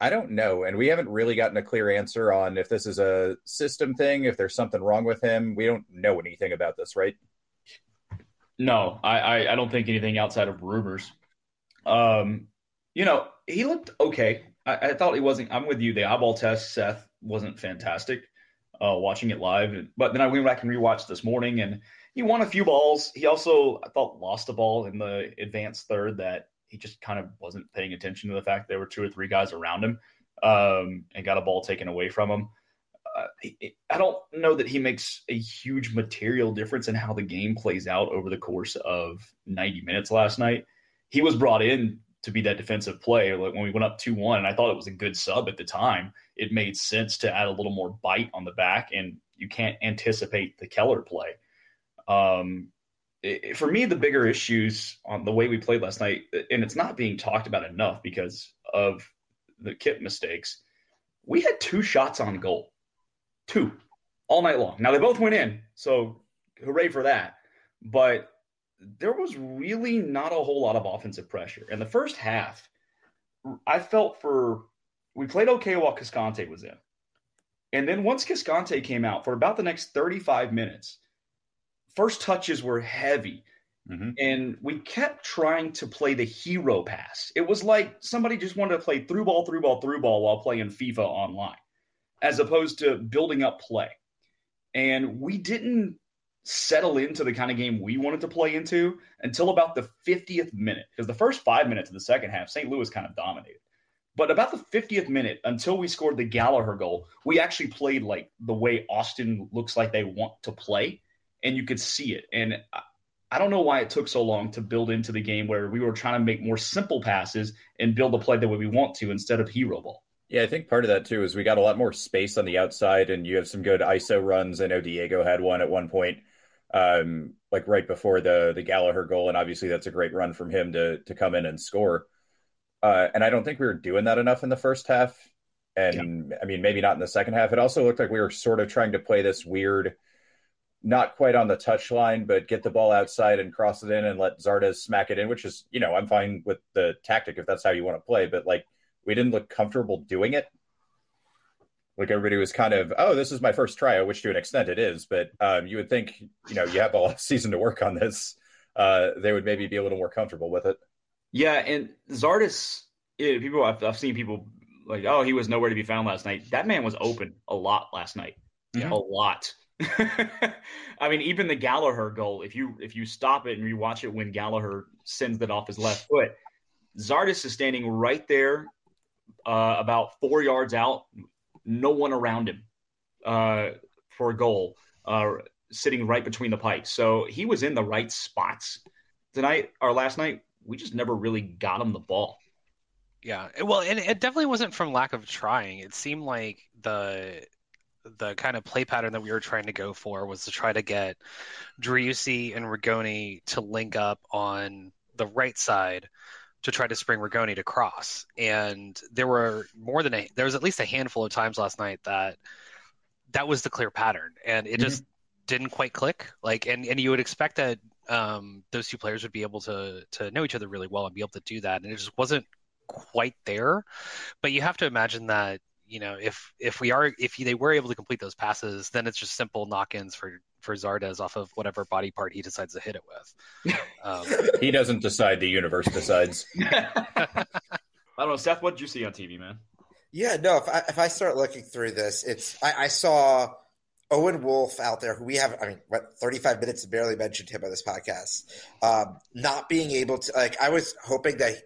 I don't know. And we haven't really gotten a clear answer on if this is a system thing, if there's something wrong with him. We don't know anything about this, right? No, I don't think anything outside of rumors. He looked okay. I thought he wasn't. I'm with you. The eyeball test, Seth, wasn't fantastic watching it live. But then I went back and rewatched this morning, and he won a few balls. He also, I thought, lost a ball in the advanced third that he just kind of wasn't paying attention to the fact there were 2 or 3 guys around him and got a ball taken away from him. I don't know that he makes a huge material difference in how the game plays out over the course of 90 minutes last night. He was brought in to be that defensive play. When we went up 2-1, and I thought it was a good sub at the time, it made sense to add a little more bite on the back, and you can't anticipate the Keller play. For me, the bigger issues on the way we played last night, and it's not being talked about enough because of the Kipp mistakes, we had 2 shots on goal. 2 all night long. Now, they both went in, so hooray for that. But there was really not a whole lot of offensive pressure. In the first half, I felt we played okay while Cascante was in. And then once Cascante came out, for about the next 35 minutes, first touches were heavy. Mm-hmm. And we kept trying to play the hero pass. It was like somebody just wanted to play through ball while playing FIFA online, as opposed to building up play. And we didn't settle into the kind of game we wanted to play into until about the 50th minute. Because the first 5 minutes of the second half, St. Louis kind of dominated. But about the 50th minute, until we scored the Gallagher goal, we actually played the way Austin looks like they want to play. And you could see it. And I don't know why it took so long to build into the game where we were trying to make more simple passes and build a play the way we want to instead of hero ball. Yeah, I think part of that, too, is we got a lot more space on the outside, and you have some good ISO runs. I know Diego had one at one point, right before the Gallagher goal, and obviously that's a great run from him to come in and score. And I don't think we were doing that enough in the first half, and yeah. I mean, maybe not in the second half. It also looked like we were sort of trying to play this weird, not quite on the touchline, but get the ball outside and cross it in and let Zardes smack it in, which is, I'm fine with the tactic if that's how you want to play, but we didn't look comfortable doing it. Everybody was kind of, oh, this is my first tryout, which to an extent it is, but you would think, you have all season to work on this. They would maybe be a little more comfortable with it. Yeah, and Zardes, people I've seen people oh, he was nowhere to be found last night. That man was open a lot last night. Yeah. A lot. I mean, even the Gallagher goal, if you stop it and rewatch it when Gallagher sends it off his left foot, Zardes is standing right there about 4 yards out, no one around him for a goal, sitting right between the pipes. So he was in the right spots tonight or last night. We just never really got him the ball. Yeah, well, and it definitely wasn't from lack of trying. It seemed like the kind of play pattern that we were trying to go for was to try to get Driussi and Rigoni to link up on the right side to try to spring Rigoni to Klauss. And there was at least a handful of times last night that was the clear pattern. And it just didn't quite click. And you would expect that those two players would be able to know each other really well and be able to do that. And it just wasn't quite there. But you have to imagine that you know, if they were able to complete those passes, then it's just simple knock-ins for Zardes off of whatever body part he decides to hit it with. He doesn't decide; the universe decides. I don't know, Seth. What did you see on TV, man? Yeah, no. If I start looking through this, I saw Owen Wolff out there, who we have, 35 minutes to barely mentioned him on this podcast, not being able to, I was hoping that,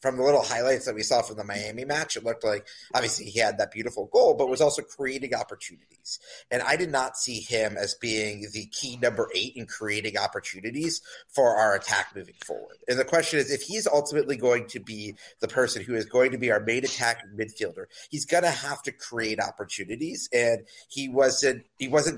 from the little highlights that we saw from the Miami match, it looked like, obviously, he had that beautiful goal, but was also creating opportunities. And I did not see him as being the key number 8 in creating opportunities for our attack moving forward. And the question is, if he's ultimately going to be the person who is going to be our main attacking midfielder, he's going to have to create opportunities, and he wasn't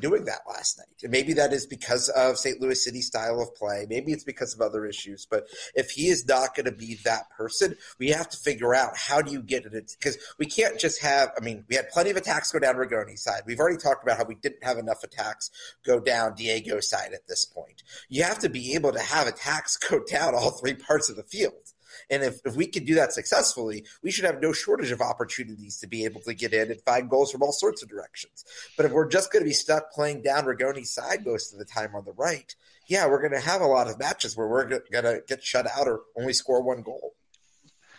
doing that last night. And maybe that is because of St. Louis City's style of play. Maybe it's because of other issues. But if he is not going to be that person, we have to figure out how do you get it. Because we can't just have – we had plenty of attacks go down Rigoni's side. We've already talked about how we didn't have enough attacks go down Diego's side at this point. You have to be able to have attacks go down all three parts of the field. And if we can do that successfully, we should have no shortage of opportunities to be able to get in and find goals from all sorts of directions. But if we're just going to be stuck playing down Rigoni's side most of the time on the right, yeah, we're going to have a lot of matches where we're going to get shut out or only score one goal.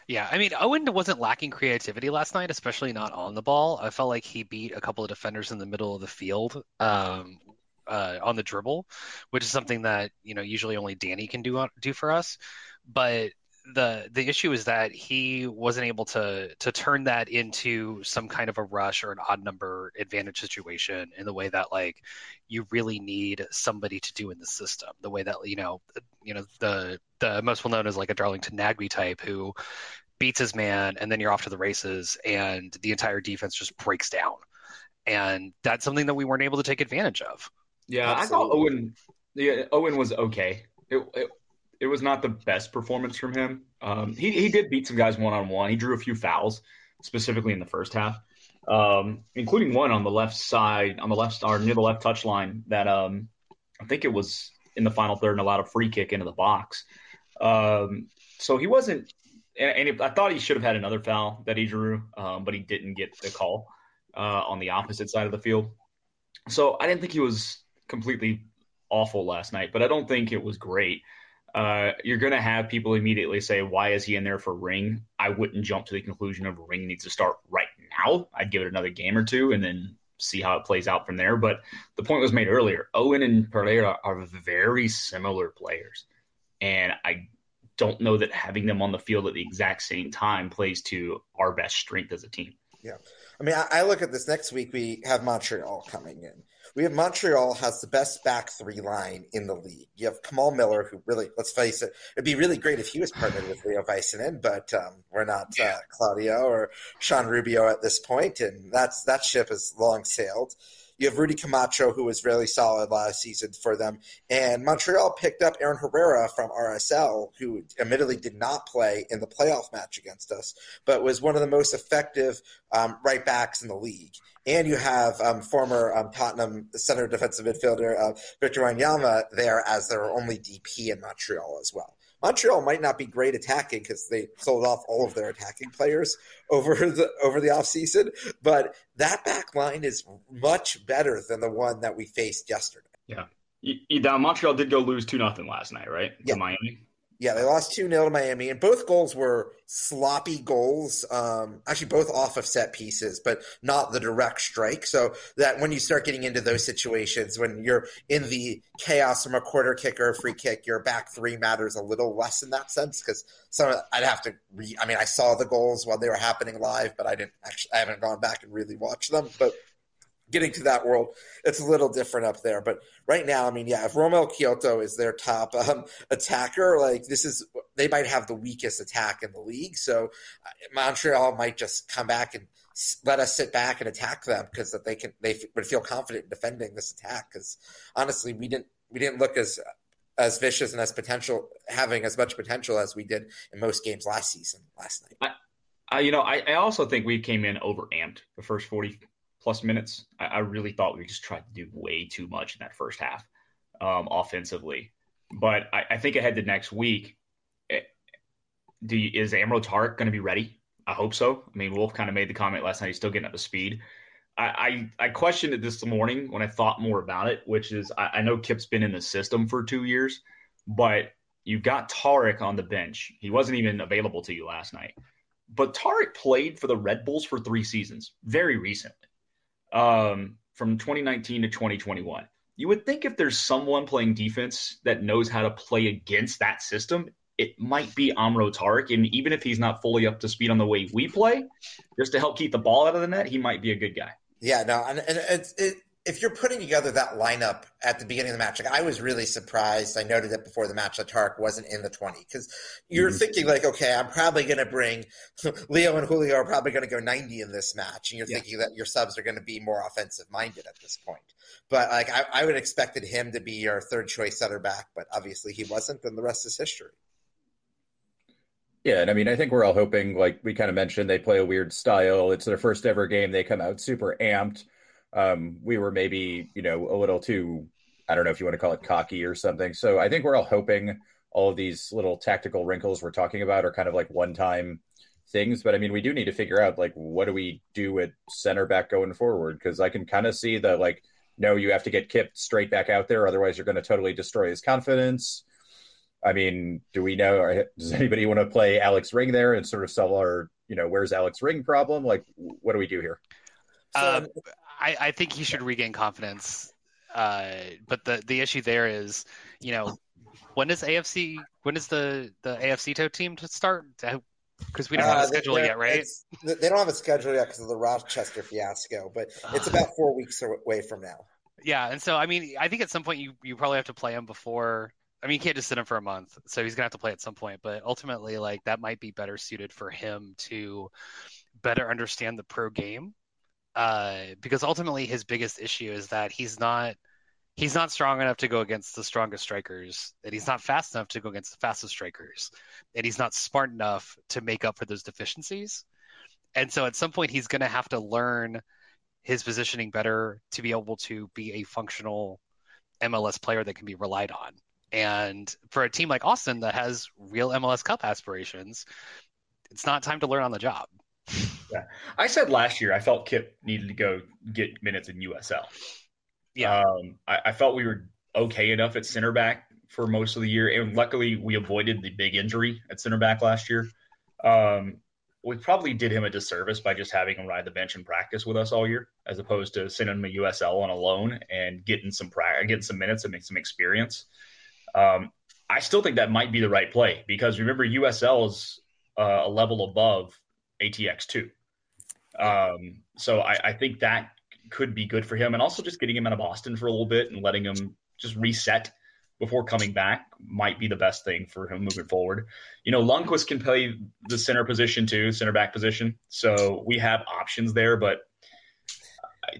Yeah, Owen wasn't lacking creativity last night, especially not on the ball. I felt like he beat a couple of defenders in the middle of the field on the dribble, which is something that, usually only Danny can do for us. But the issue is that he wasn't able to turn that into some kind of a rush or an odd number advantage situation in the way that you really need somebody to do in the system. The way that the most well known is a Darlington Nagby type who beats his man and then you're off to the races and the entire defense just breaks down. And that's something that we weren't able to take advantage of. Yeah, absolutely. I thought Owen was okay. It was not the best performance from him. He did beat some guys one-on-one. He drew a few fouls, specifically in the first half, including one on the left side, or near the left touchline that I think it was in the final third and allowed a free kick into the box. So he wasn't – and I thought he should have had another foul that he drew, but he didn't get the call on the opposite side of the field. So I didn't think he was completely awful last night, but I don't think it was great. You're going to have people immediately say, why is he in there for Ring? I wouldn't jump to the conclusion of Ring needs to start right now. I'd give it another game or two and then see how it plays out from there. But the point was made earlier. Owen and Pereira are very similar players. And I don't know that having them on the field at the exact same time plays to our best strength as a team. Yeah. I look at this next week. We have Montreal coming in. We have Montreal has the best back three line in the league. You have Kamal Miller, who really, let's face it, it'd be really great if he was partnered with Leo Väisänen, but we're not Claudio or Sean Rubio at this point, and that ship has long sailed. You have Rudy Camacho, who was really solid last season for them. And Montreal picked up Aaron Herrera from RSL, who admittedly did not play in the playoff match against us, but was one of the most effective right backs in the league. And you have former Tottenham center defensive midfielder Victor Wanyama there as their only DP in Montreal as well. Montreal might not be great attacking because they sold off all of their attacking players over the offseason, but that back line is much better than the one that we faced yesterday. Yeah. Montreal did go lose 2-0 last night, right? Yeah. To Miami? Yeah, they lost 2-0 to Miami, and both goals were sloppy goals, actually both off of set pieces, but not the direct strike. So that when you start getting into those situations, when you're in the chaos from a corner kick or a free kick, your back three matters a little less in that sense because I saw the goals while they were happening live, but I haven't gone back and really watched them, but getting to that world, it's a little different up there. But right now, if Romel Kyoto is their top attacker, they might have the weakest attack in the league. So Montreal might just come back and let us sit back and attack them because that they would feel confident in defending this attack. Because honestly, we didn't look as vicious and having as much potential as we did in most games last night. I also think we came in overamped the first 40-plus minutes. I really thought we just tried to do way too much in that first half offensively. But I think ahead to next week, is Amro Tarek going to be ready I hope so. I mean, Wolff kind of made the comment last night. He's still getting up to speed. I questioned it this morning when I thought more about it, which is I know Kipp's been in the system for 2 years, but you've got Tarek on the bench. He wasn't even available to you last night. But Tarek played for the Red Bulls for 3 seasons, very recently, from 2019 to 2021. You would think if there's someone playing defense that knows how to play against that system, it might be Amro Tarek. And even if he's not fully up to speed on the way we play, just to help keep the ball out of the net, he might be a good guy. Yeah, no, and it's if you're putting together that lineup at the beginning of the match, like I was really surprised. I noted that before the match that Tarek wasn't in the 20 because you're thinking like, okay, I'm probably going to bring – Leo and Julio are probably going to go 90 in this match, and you're thinking that your subs are going to be more offensive-minded at this point. But like I would have expected him to be your third-choice center back, but obviously he wasn't, and the rest is history. Yeah, and I mean, I think we're all hoping, like we kind of mentioned, they play a weird style. It's their first ever game. They come out super amped. We were maybe, you know, a little too, I don't know if you want to call it cocky or something. So I think we're all hoping all of these little tactical wrinkles we're talking about are kind of like one-time things. But I mean, we do need to figure out, like, what do we do at center back going forward? Because I can kind of see that, like, no, you have to get Kipp straight back out there. Otherwise, you're going to totally destroy his confidence. I mean, do we know, does anybody want to play Alex Ring there and sort of solve our, you know, where's Alex Ring problem? Like, what do we do here? I think he should regain confidence. But the issue there is, you know, when does the AFC toe team to start? Because we don't have a schedule yet, right? They don't have a schedule yet because of the Rochester fiasco, but it's about 4 weeks away from now. Yeah. And so, I mean, I think at some point you probably have to play him before. I mean, you can't just sit him for a month, so he's going to have to play at some point. But ultimately, like, that might be better suited for him to better understand the pro game. Because ultimately his biggest issue is that he's not strong enough to go against the strongest strikers, and he's not fast enough to go against the fastest strikers, and he's not smart enough to make up for those deficiencies. And so at some point he's going to have to learn his positioning better to be able to be a functional MLS player that can be relied on. And for a team like Austin that has real MLS Cup aspirations, it's not time to learn on the job. Yeah. I said last year I felt Kipp needed to go get minutes in USL. Yeah, I felt we were okay enough at center back for most of the year, and luckily we avoided the big injury at center back last year. We probably did him a disservice by just having him ride the bench and practice with us all year, as opposed to sending him a USL on a loan and getting some minutes and make some experience. I still think that might be the right play, because remember USL is a level above ATX2. So I think that could be good for him, and also just getting him out of Austin for a little bit and letting him just reset before coming back might be the best thing for him moving forward. You know, Lundqvist can play the center position too, center back position. So we have options there, but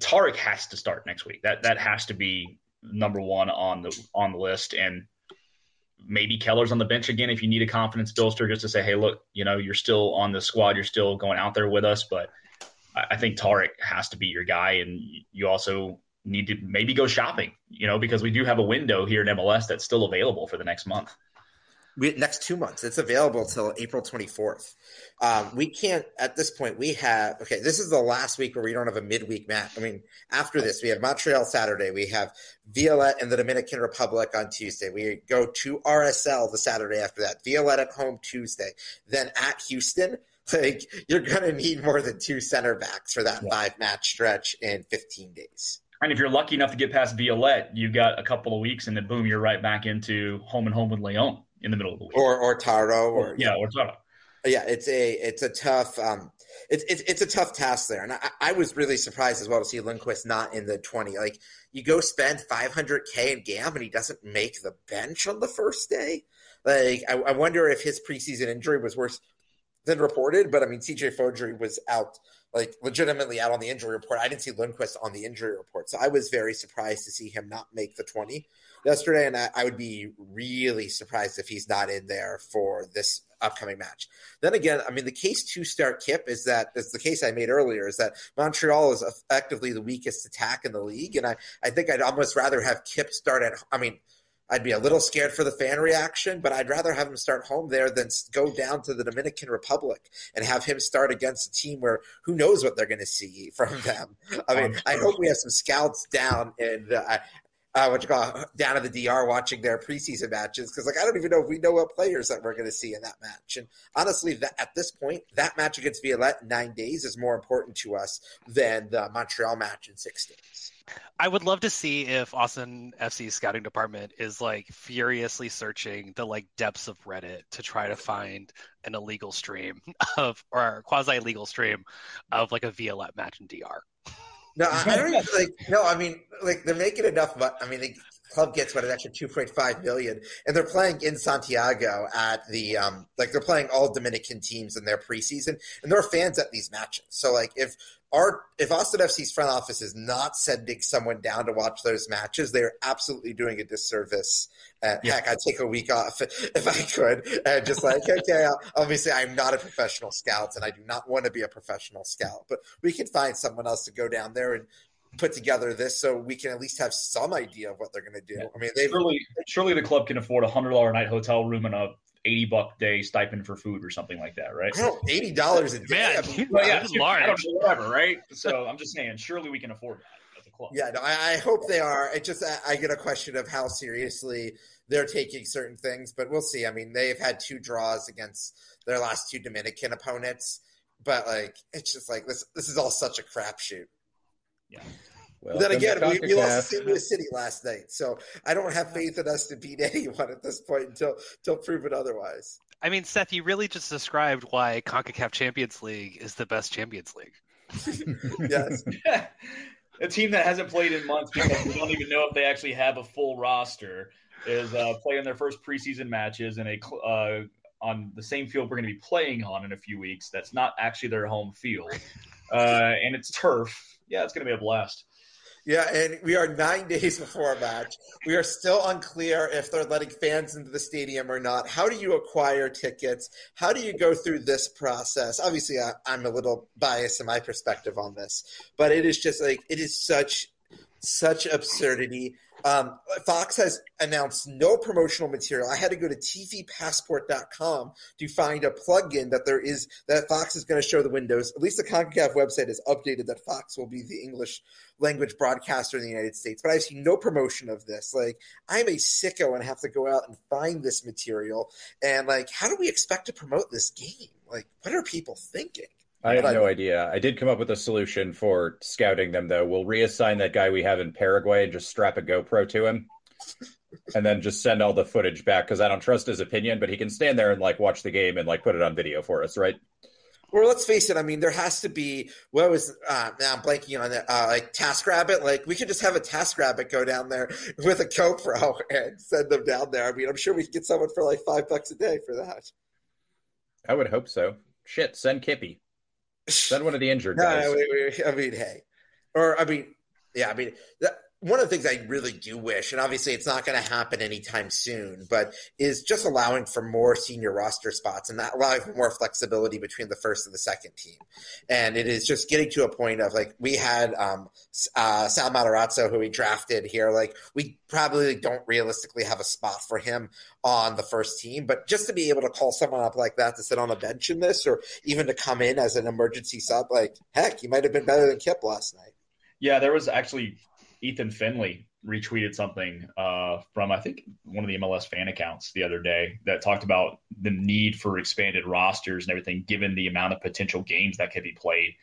Tarek has to start next week. That has to be number one on the list. And maybe Keller's on the bench again if you need a confidence builder, just to say, hey, look, you know, you're still on the squad, you're still going out there with us, but I think Tarek has to be your guy, and you also need to maybe go shopping, you know, because we do have a window here in MLS that's still available for the next month. Next 2 months. It's available till April 24th. We can't – at this point, we have – okay, this is the last week where we don't have a midweek match. I mean, after this, we have Montreal Saturday. We have Violette and the Dominican Republic on Tuesday. We go to RSL the Saturday after that. Violette at home Tuesday. Then at Houston, like, you're going to need more than two center backs for that five-match stretch in 15 days. And if you're lucky enough to get past Violette, you've got a couple of weeks, and then, boom, you're right back into home and home with Leon in the middle of the week, or Taro, or Taro. Yeah, it's a tough it's a tough task there, and I was really surprised as well to see Lundqvist not in the 20. Like, you go spend $500K in GAM and he doesn't make the bench on the first day. Like, I wonder if his preseason injury was worse than reported. But I mean, CJ Fodry was out, like, legitimately out on the injury report. I didn't see Lundqvist on the injury report, so I was very surprised to see him not make the 20. Yesterday, and I would be really surprised if he's not in there for this upcoming match. Then again, I mean, the case to start Kipp is that it's the case I made earlier, is that Montreal is effectively the weakest attack in the league, and I think I'd almost rather have Kipp start at – I mean, I'd be a little scared for the fan reaction, but I'd rather have him start home there than go down to the Dominican Republic and have him start against a team where who knows what they're going to see from them. I mean, I hope we have some scouts down in the, down at the DR watching their preseason matches because, like, I don't even know if we know what players that we're going to see in that match. And honestly, at this point, that match against Violette in 9 days is more important to us than the Montreal match in 6 days. I would love to see if Austin FC's scouting department is like furiously searching the like depths of Reddit to try to find an illegal stream of or quasi legal stream of like a Violette match in DR. No, I don't even like. No, I mean, like they're making enough. But I mean, the club gets what an extra $2.5 million, and they're playing in Santiago at the like they're playing all Dominican teams in their preseason, and there are fans at these matches. So like if Austin FC's front office is not sending someone down to watch those matches, they are absolutely doing a disservice. Heck, I'd take a week off if I could. And just like, okay, obviously I'm not a professional scout and I do not want to be a professional scout, but we can find someone else to go down there and put together this so we can at least have some idea of what they're going to do. Yeah. I mean, surely the club can afford a $100 a night hotel room and a $80 day stipend for food or something like that, right? $80 a day. Man, I mean, well, yeah, that's large. I don't know, whatever, right? So I'm just saying, surely we can afford that as a club. Yeah, no, I hope they are. It just I get a question of how seriously they're taking certain things, but we'll see. I mean, they've had two draws against their last two Dominican opponents, but like it's just like this is all such a crapshoot. Yeah. Well, then again, we lost to St. Louis City last night, so I don't have faith in us to beat anyone at this point until proven otherwise. I mean, Seth, you really just described why CONCACAF Champions League is the best Champions League. Yes. A team that hasn't played in months because we don't even know if they actually have a full roster is playing their first preseason matches in on the same field we're going to be playing on in a few weeks. That's not actually their home field, and it's turf. Yeah, it's going to be a blast. Yeah, and we are 9 days before a match. We are still unclear if they're letting fans into the stadium or not. How do you acquire tickets? How do you go through this process? Obviously, I'm a little biased in my perspective on this, but it is just like it is such absurdity. Fox has announced no promotional material. I had to go to tvpassport.com to find a plug-in that Fox is going to show the windows. At least the CONCACAF website is updated that Fox will be the English language broadcaster in the United States. But I've seen no promotion of this. Like, I'm a sicko and have to go out and find this material. And, like, how do we expect to promote this game? Like, what are people thinking? I have no idea. I did come up with a solution for scouting them, though. We'll reassign that guy we have in Paraguay and just strap a GoPro to him and then just send all the footage back because I don't trust his opinion, but he can stand there and, like, watch the game and, like, put it on video for us, right? Well, let's face it. I mean, there has to be now I'm blanking on it. Like TaskRabbit. Like we could just have a TaskRabbit go down there with a GoPro and send them down there. I mean, I'm sure we could get someone for like $5 a day for that. I would hope so. Shit, send Kippy. Send one of the injured guys. No, wait. I mean, hey. Or, I mean, yeah, I mean, one of the things I really do wish, and obviously it's not going to happen anytime soon, but is just allowing for more senior roster spots and that allowing for more flexibility between the first and the second team. And it is just getting to a point of, like, we had Sal Matarazzo, who we drafted here. Like, we probably don't realistically have a spot for him on the first team, but just to be able to call someone up like that to sit on a bench in this or even to come in as an emergency sub, like, heck, you might have been better than Kipp last night. Yeah, there was actually Ethan Finlay retweeted something from, I think, one of the MLS fan accounts the other day that talked about the need for expanded rosters and everything, given the amount of potential games that could be played.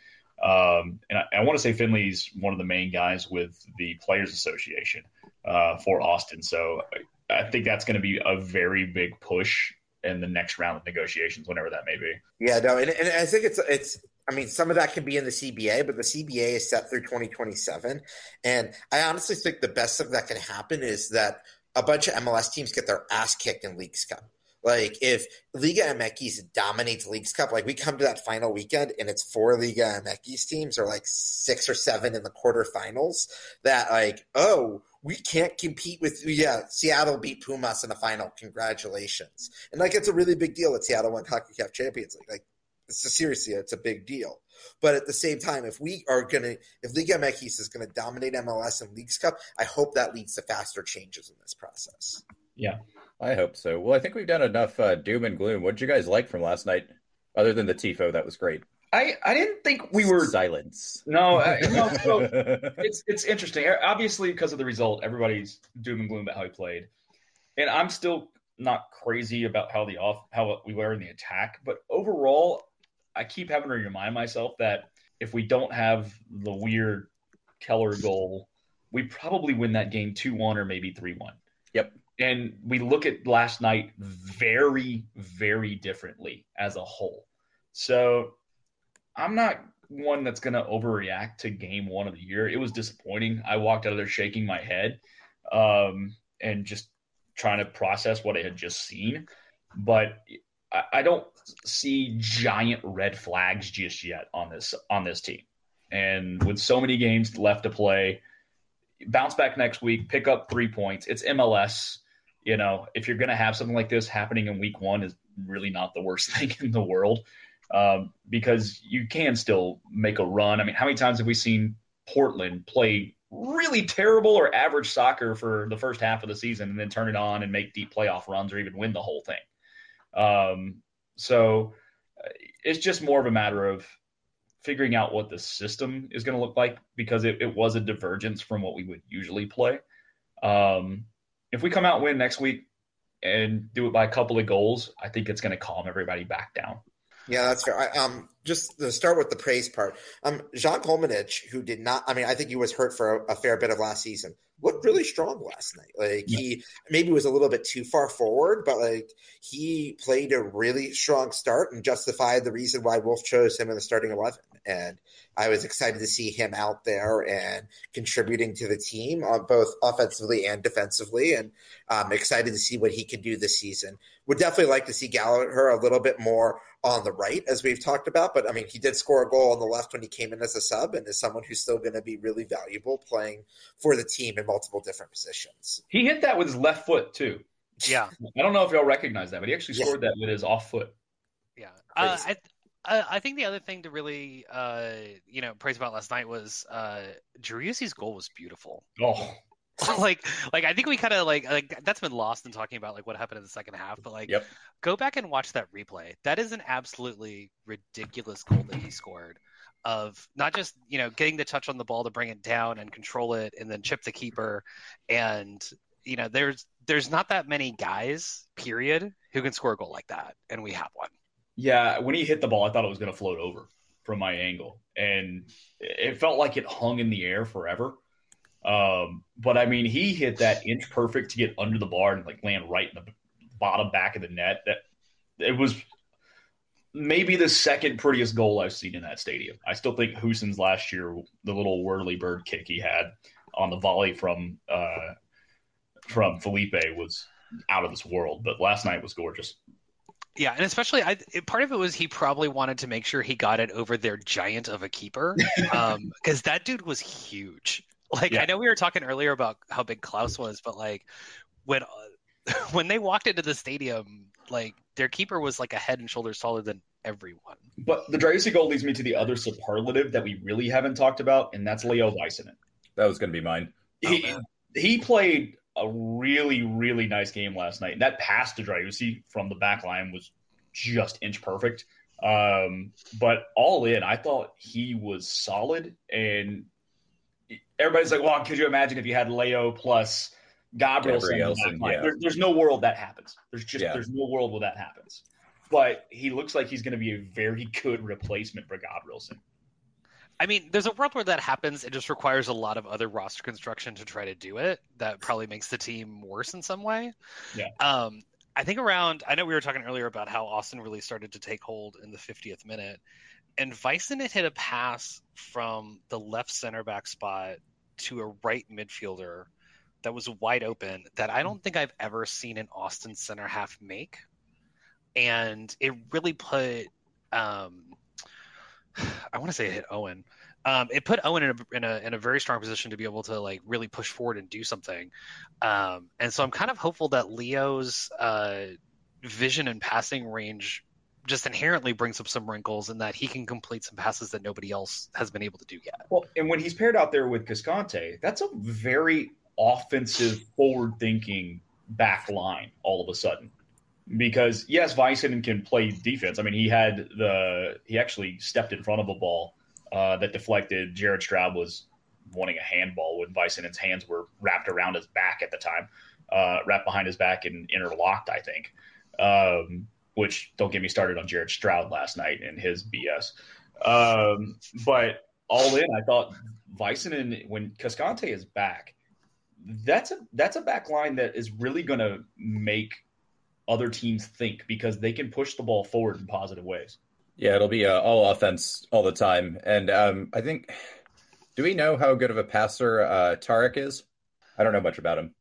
And I want to say Finley's one of the main guys with the Players Association for Austin. So I think that's going to be a very big push in the next round of negotiations, whenever that may be. Yeah, no, and I think it's. I mean, some of that can be in the CBA, but the CBA is set through 2027. And I honestly think the best thing that can happen is that a bunch of MLS teams get their ass kicked in Leagues Cup. Like, if Liga MX dominates Leagues Cup, like, we come to that final weekend and it's 4 Liga MX teams or, like, 6 or 7 in the quarterfinals that, like, oh, we can't compete with – Seattle beat Pumas in the final. Congratulations. And, like, it's a really big deal that Seattle won CONCACAF Champions League. Like, seriously, it's a big deal. But at the same time, if Liga MX is going to dominate MLS and Leagues Cup, I hope that leads to faster changes in this process. Yeah, I hope so. Well, I think we've done enough doom and gloom. What did you guys like from last night, other than the TIFO? That was great. I didn't think we were silence. No, so it's interesting. Obviously, because of the result, everybody's doom and gloom about how he played, and I'm still not crazy about how we were in the attack. But overall, I keep having to remind myself that if we don't have the weird Keller goal, we probably win that game 2-1 or maybe 3-1. Yep. And we look at last night very, very differently as a whole. So I'm not one that's going to overreact to game one of the year. It was disappointing. I walked out of there shaking my head and just trying to process what I had just seen. But I don't see giant red flags just yet on this team. And with so many games left to play, bounce back next week, pick up 3 points. It's MLS. You know, if you're going to have something like this happening in week one is really not the worst thing in the world because you can still make a run. I mean, how many times have we seen Portland play really terrible or average soccer for the first half of the season and then turn it on and make deep playoff runs or even win the whole thing? So it's just more of a matter of figuring out what the system is going to look like because it was a divergence from what we would usually play. If we come out and win next week and do it by a couple of goals, I think it's going to calm everybody back down. Yeah, that's fair. Just to start with the praise part, Jean Kolmanič, who did not – I mean, I think he was hurt for a fair bit of last season, looked really strong last night. Like, he maybe was a little bit too far forward, but, like, he played a really strong start and justified the reason why Wolff chose him in the starting 11. And I was excited to see him out there and contributing to the team, both offensively and defensively, and I'm excited to see what he can do this season. Would definitely like to see Gallagher a little bit more on the right, as we've talked about, but I mean, he did score a goal on the left when he came in as a sub and is someone who's still going to be really valuable playing for the team in multiple different positions. He hit that with his left foot too. Yeah. I don't know if y'all recognize that, but he actually scored that with his off foot. Yeah. I think the other thing to really, praise about last night was Driussi's goal was beautiful. Oh, like I think we kind of like that's been lost in talking about like what happened in the second half, but like go back and watch that replay. That is an absolutely ridiculous goal that he scored of not just, getting the touch on the ball to bring it down and control it and then chip the keeper. And, there's not that many guys, period, who can score a goal like that. And we have one. Yeah. When he hit the ball, I thought it was going to float over from my angle and it felt like it hung in the air forever. But I mean, he hit that inch perfect to get under the bar and like land right in the bottom back of the net. That it was maybe the second prettiest goal I've seen in that stadium. I still think Husen's last year, the little whirly bird kick he had on the volley from Felipe was out of this world. But last night was gorgeous. Yeah, and especially part of it was he probably wanted to make sure he got it over their giant of a keeper because that dude was huge. Like, yeah. I know we were talking earlier about how big Klauss was, but, like, when they walked into the stadium, like, their keeper was, like, a head and shoulders taller than everyone. But the Driussi goal leads me to the other superlative that we really haven't talked about, and that's Leo Väisänen. That was going to be mine. He played a really, really nice game last night. And that pass to Driussi from the back line was just inch perfect. But all in, I thought he was solid and – everybody's like, well, could you imagine if you had Leo plus Gabrielson? Yeah. There's no world that happens. There's no world where that happens. But he looks like he's going to be a very good replacement for Gabrielson. I mean, there's a world where that happens. It just requires a lot of other roster construction to try to do it. That probably makes the team worse in some way. Yeah. I think I know we were talking earlier about how Austin really started to take hold in the 50th minute. And Väisänen hit a pass from the left center back spot to a right midfielder that was wide open that I don't think I've ever seen an Austin center half make. And it really put I want to say it hit Owen. It put Owen in a very strong position to be able to like really push forward and do something. And so I'm kind of hopeful that Leo's vision and passing range just inherently brings up some wrinkles in that he can complete some passes that nobody else has been able to do yet. Well, and when he's paired out there with Cascante, that's a very offensive, forward-thinking back line all of a sudden. Because, yes, Väisänen can play defense. I mean, he actually stepped in front of a ball that deflected. Jared Stroud was wanting a handball when Weissenen's hands were wrapped around his back at the time, wrapped behind his back and interlocked, I think. Which don't get me started on Jared Stroud last night and his BS. But all in, I thought Väisänen, when Cascante is back, that's a back line that is really going to make other teams think because they can push the ball forward in positive ways. Yeah, it'll be all offense all the time. And I think, do we know how good of a passer Tarek is? I don't know much about him.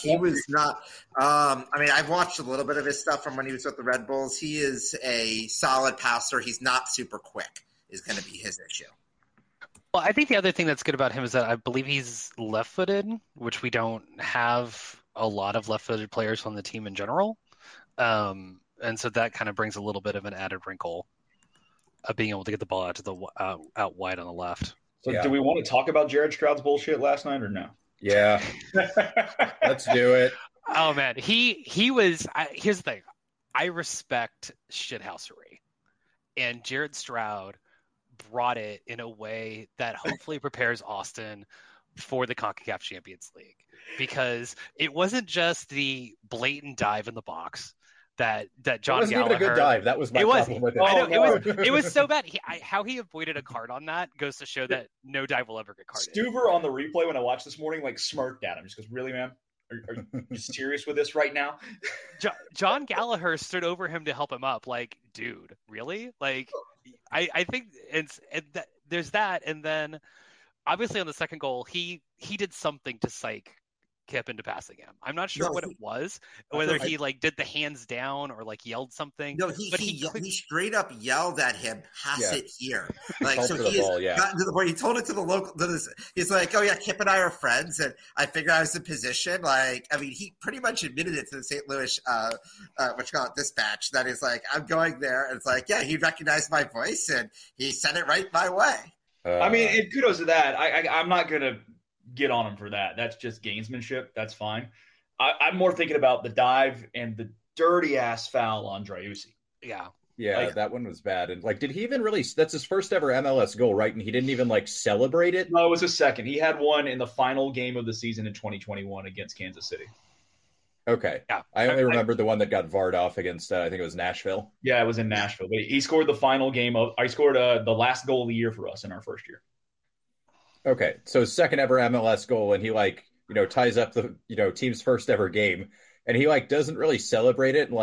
He was not – I mean, I've watched a little bit of his stuff from when he was with the Red Bulls. He is a solid passer. He's not super quick is going to be his issue. Well, I think the other thing that's good about him is that I believe he's left-footed, which we don't have a lot of left-footed players on the team in general. And so that kind of brings a little bit of an added wrinkle of being able to get the ball out to the out wide on the left. So yeah. Do we want to talk about Jared Stroud's bullshit last night or no? Yeah, let's do it. Oh man, he was. Here's the thing: I respect shithousery, and Jared Stroud brought it in a way that hopefully prepares Austin for the CONCACAF Champions League, because it wasn't just the blatant dive in the box that John Gallagher. It wasn't even a good dive. That was my problem with it. I know, no. It was so bad. How he avoided a card on that goes to show that no dive will ever get carded. Stuver on the replay when I watched this morning, like, smirked at him. Just goes, really, man? Are you serious with this right now? John Gallagher stood over him to help him up. Like, dude, really? Like, I think there's that. And then, obviously, on the second goal, he did something to psych Kipp into passing him. I'm not sure what it was, whether he like did the hands down or like yelled something. No, he straight up yelled at him, pass it here. Like, so he gotten to the point he told it to the local. He's like, oh yeah, Kipp and I are friends, and I figured I was in position. Like, I mean, he pretty much admitted it to the St. Louis, what you call it, dispatch, that is like, I'm going there, and it's like, yeah, he recognized my voice, and he sent it right my way. I mean, and kudos to that. I'm not gonna get on him for that. That's just gamesmanship. That's fine. I'm more thinking about the dive and the dirty ass foul on Driussi. Yeah. Yeah. Like, that one was bad. And like, did he even really, that's his first ever MLS goal, right? And he didn't even like celebrate it. No, it was his second. He had one in the final game of the season in 2021 against Kansas City. Okay. Yeah. I only remember the one that got VAR'd off against, I think it was Nashville. Yeah, it was in Nashville. But he scored the final game of, I scored the last goal of the year for us in our first year. Okay, so second ever MLS goal, and he ties up the team's first ever game, and he doesn't really celebrate it. And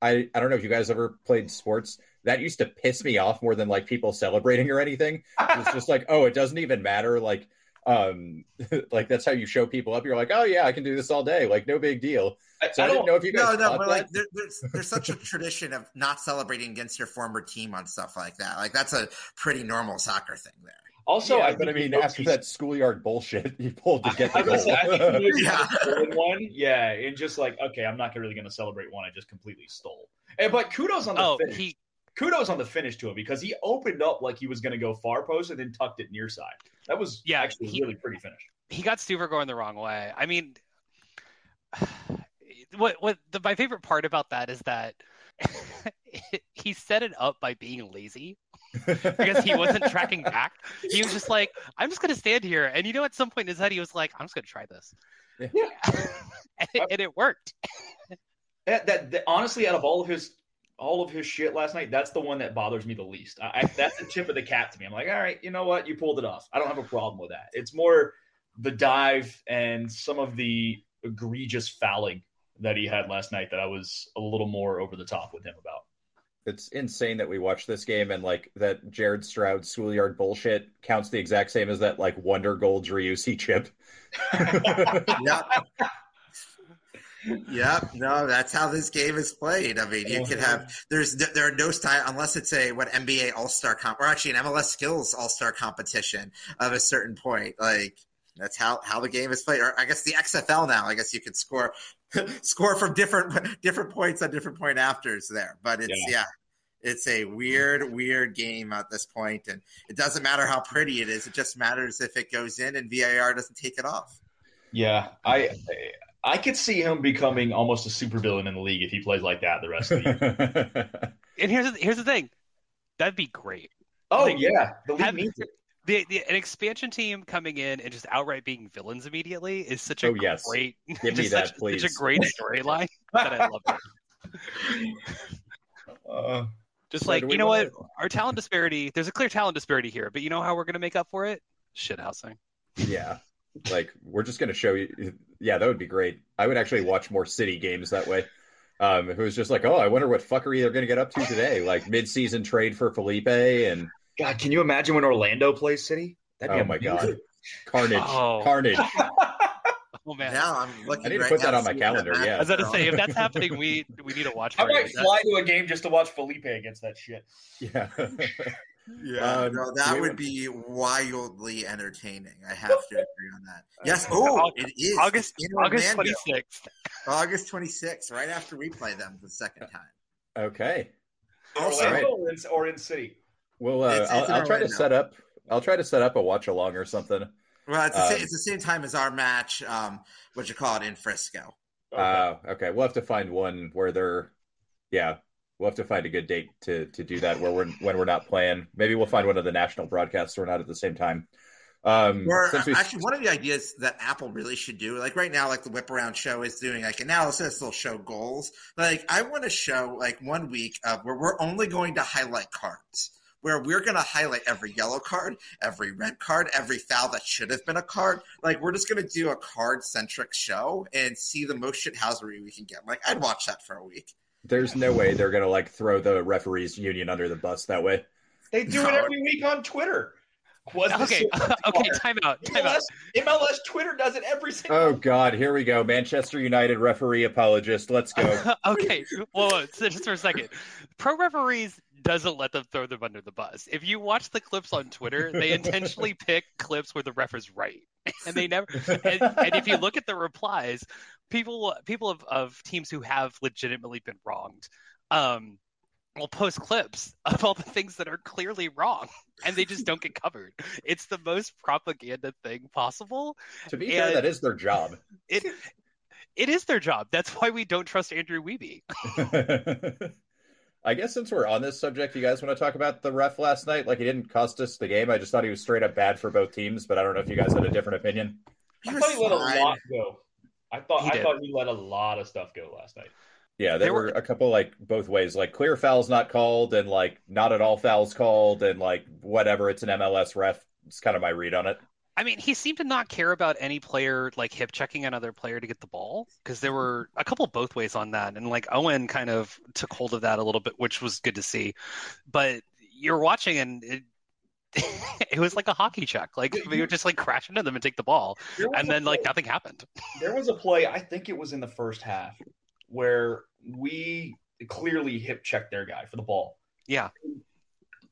I don't know if you guys ever played sports. That used to piss me off more than people celebrating or anything. It's just like, oh, it doesn't even matter. Like that's how you show people up. You're like, oh yeah, I can do this all day. Like, no big deal. So I don't know if you guys. No, but there's such a tradition of not celebrating against your former team on stuff like that. Like, that's a pretty normal soccer thing there. Also, yeah, after that schoolyard bullshit you pulled to get the goal. Say, I think and just like, okay, I'm not really going to celebrate one I just completely stole. But kudos on the finish. Kudos on the finish to him, because he opened up like he was going to go far post and then tucked it near side. That was actually a really pretty finish. He got Stuver going the wrong way. I mean, my favorite part about that is that he set it up by being lazy. Because he wasn't tracking back. He was just like, I'm just going to stand here. And at some point in his head, he was like, I'm just going to try this. Yeah. and it worked. Honestly, out of all of his shit last night, that's the one that bothers me the least. That's the tip of the cap to me. I'm like, all right, you know what? You pulled it off. I don't have a problem with that. It's more the dive and some of the egregious fouling that he had last night that I was a little more over the top with him about. It's insane that we watched this game and that Jared Stroud schoolyard bullshit counts the exact same as that wonder goal Driussi chip. Yep. No, that's how this game is played. I mean, you can have there are no time unless it's NBA All-Star or actually an MLS Skills All-Star competition of a certain point. Like, that's how the game is played. Or I guess the XFL now. I guess you could score from different points on different point afters there. But it's It's a weird, weird game at this point, and it doesn't matter how pretty it is. It just matters if it goes in and VAR doesn't take it off. Yeah, I could see him becoming almost a supervillain in the league if he plays like that the rest of the year. And here's the thing. That'd be great. Oh, like, yeah. The league needs it. An expansion team coming in and just outright being villains immediately is such a great – such a great storyline that I love it. Just like, you know what? Our talent disparity – there's a clear talent disparity here, but you know how we're going to make up for it? Shithousing. Yeah. Like, we're just going to show you – yeah, that would be great. I would actually watch more City games that way. If it was just like, oh, I wonder what fuckery they're going to get up to today. Like, mid-season trade for Felipe and – God, can you imagine when Orlando plays City? That'd be God. Carnage. Oh. Carnage. Oh, man. Now I'm looking, I need to put that on my calendar, I was going to say, if that's happening, we need to watch. I might fly to a game just to watch Felipe against that shit. Yeah. No, that would be wildly entertaining. I have to agree on that. Yes, it is. August 26th. August 26th, right after we play them the second time. Okay. Also, or in City. Well, I'll try to set up a watch along or something. Well, it's the same time as our match. In Frisco. Okay. We'll have to find one where they're. Yeah, we'll have to find a good date to do that where we're not playing. Maybe we'll find one of the national broadcasts we're not at the same time. One of the ideas that Apple really should do, like right now, like the Whip Around show is doing like analysis, they'll show goals. Like I want to show like 1 week of where we're only going to highlight cards. Where we're going to highlight every yellow card, every red card, every foul that should have been a card. Like, we're just going to do a card-centric show and see the most shithousery we can get. Like, I'd watch that for a week. There's no way they're going to, like, throw the referees union under the bus that way. They do it every week on Twitter. Okay, time out. MLS Twitter does it every single week. Oh, God, here we go. Manchester United referee apologist. Let's go. Okay, well, just for a second. Pro referees doesn't let them throw them under the bus. If you watch the clips on Twitter, they intentionally pick clips where the ref is right, and they never. And if you look at the replies, people of teams who have legitimately been wronged, will post clips of all the things that are clearly wrong, and they just don't get covered. It's the most propaganda thing possible. To be fair, that is their job. It is their job. That's why we don't trust Andrew Wiebe. I guess since we're on this subject, you guys want to talk about the ref last night? Like, he didn't cost us the game. I just thought he was straight up bad for both teams, but I don't know if you guys had a different opinion. I thought he let a lot go. I thought he let a lot of stuff go last night. Yeah, there were a couple, like, both ways. Like, clear fouls not called and, like, not at all fouls called and, like, whatever. It's an MLS ref. It's kind of my read on it. I mean, he seemed to not care about any player, like, hip-checking another player to get the ball, because there were a couple both ways on that. And, like, Owen kind of took hold of that a little bit, which was good to see. But you're watching, and it was like a hockey check. Like, we would just, like, crash into them and take the ball. And then, like, nothing happened. There was a play, I think it was in the first half, where we clearly hip-checked their guy for the ball. Yeah.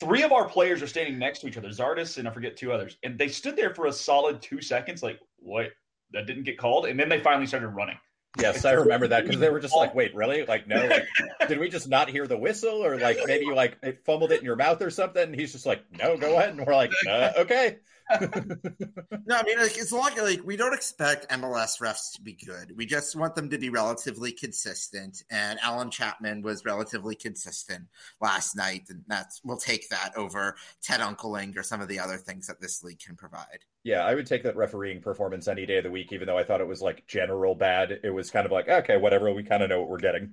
3 of our players are standing next to each other, Zardes and I forget 2 others. And they stood there for a solid 2 seconds, like, what? That didn't get called? And then they finally started running. Yes, I remember that, because they were just like, wait, really? Like, no, like, did we just not hear the whistle? Or, like, maybe you, like, it fumbled it in your mouth or something? And he's just like, no, go ahead. And we're like, okay. No, I mean, like, it's long, like, we don't expect MLS refs to be good. We just want them to be relatively consistent. And Alan Chapman was relatively consistent last night, and we'll take that over Ted Unkeling or some of the other things that this league can provide. Yeah, I would take that refereeing performance any day of the week, even though I thought it was, like, general bad. It was kind of like, okay, whatever, we kind of know what we're getting.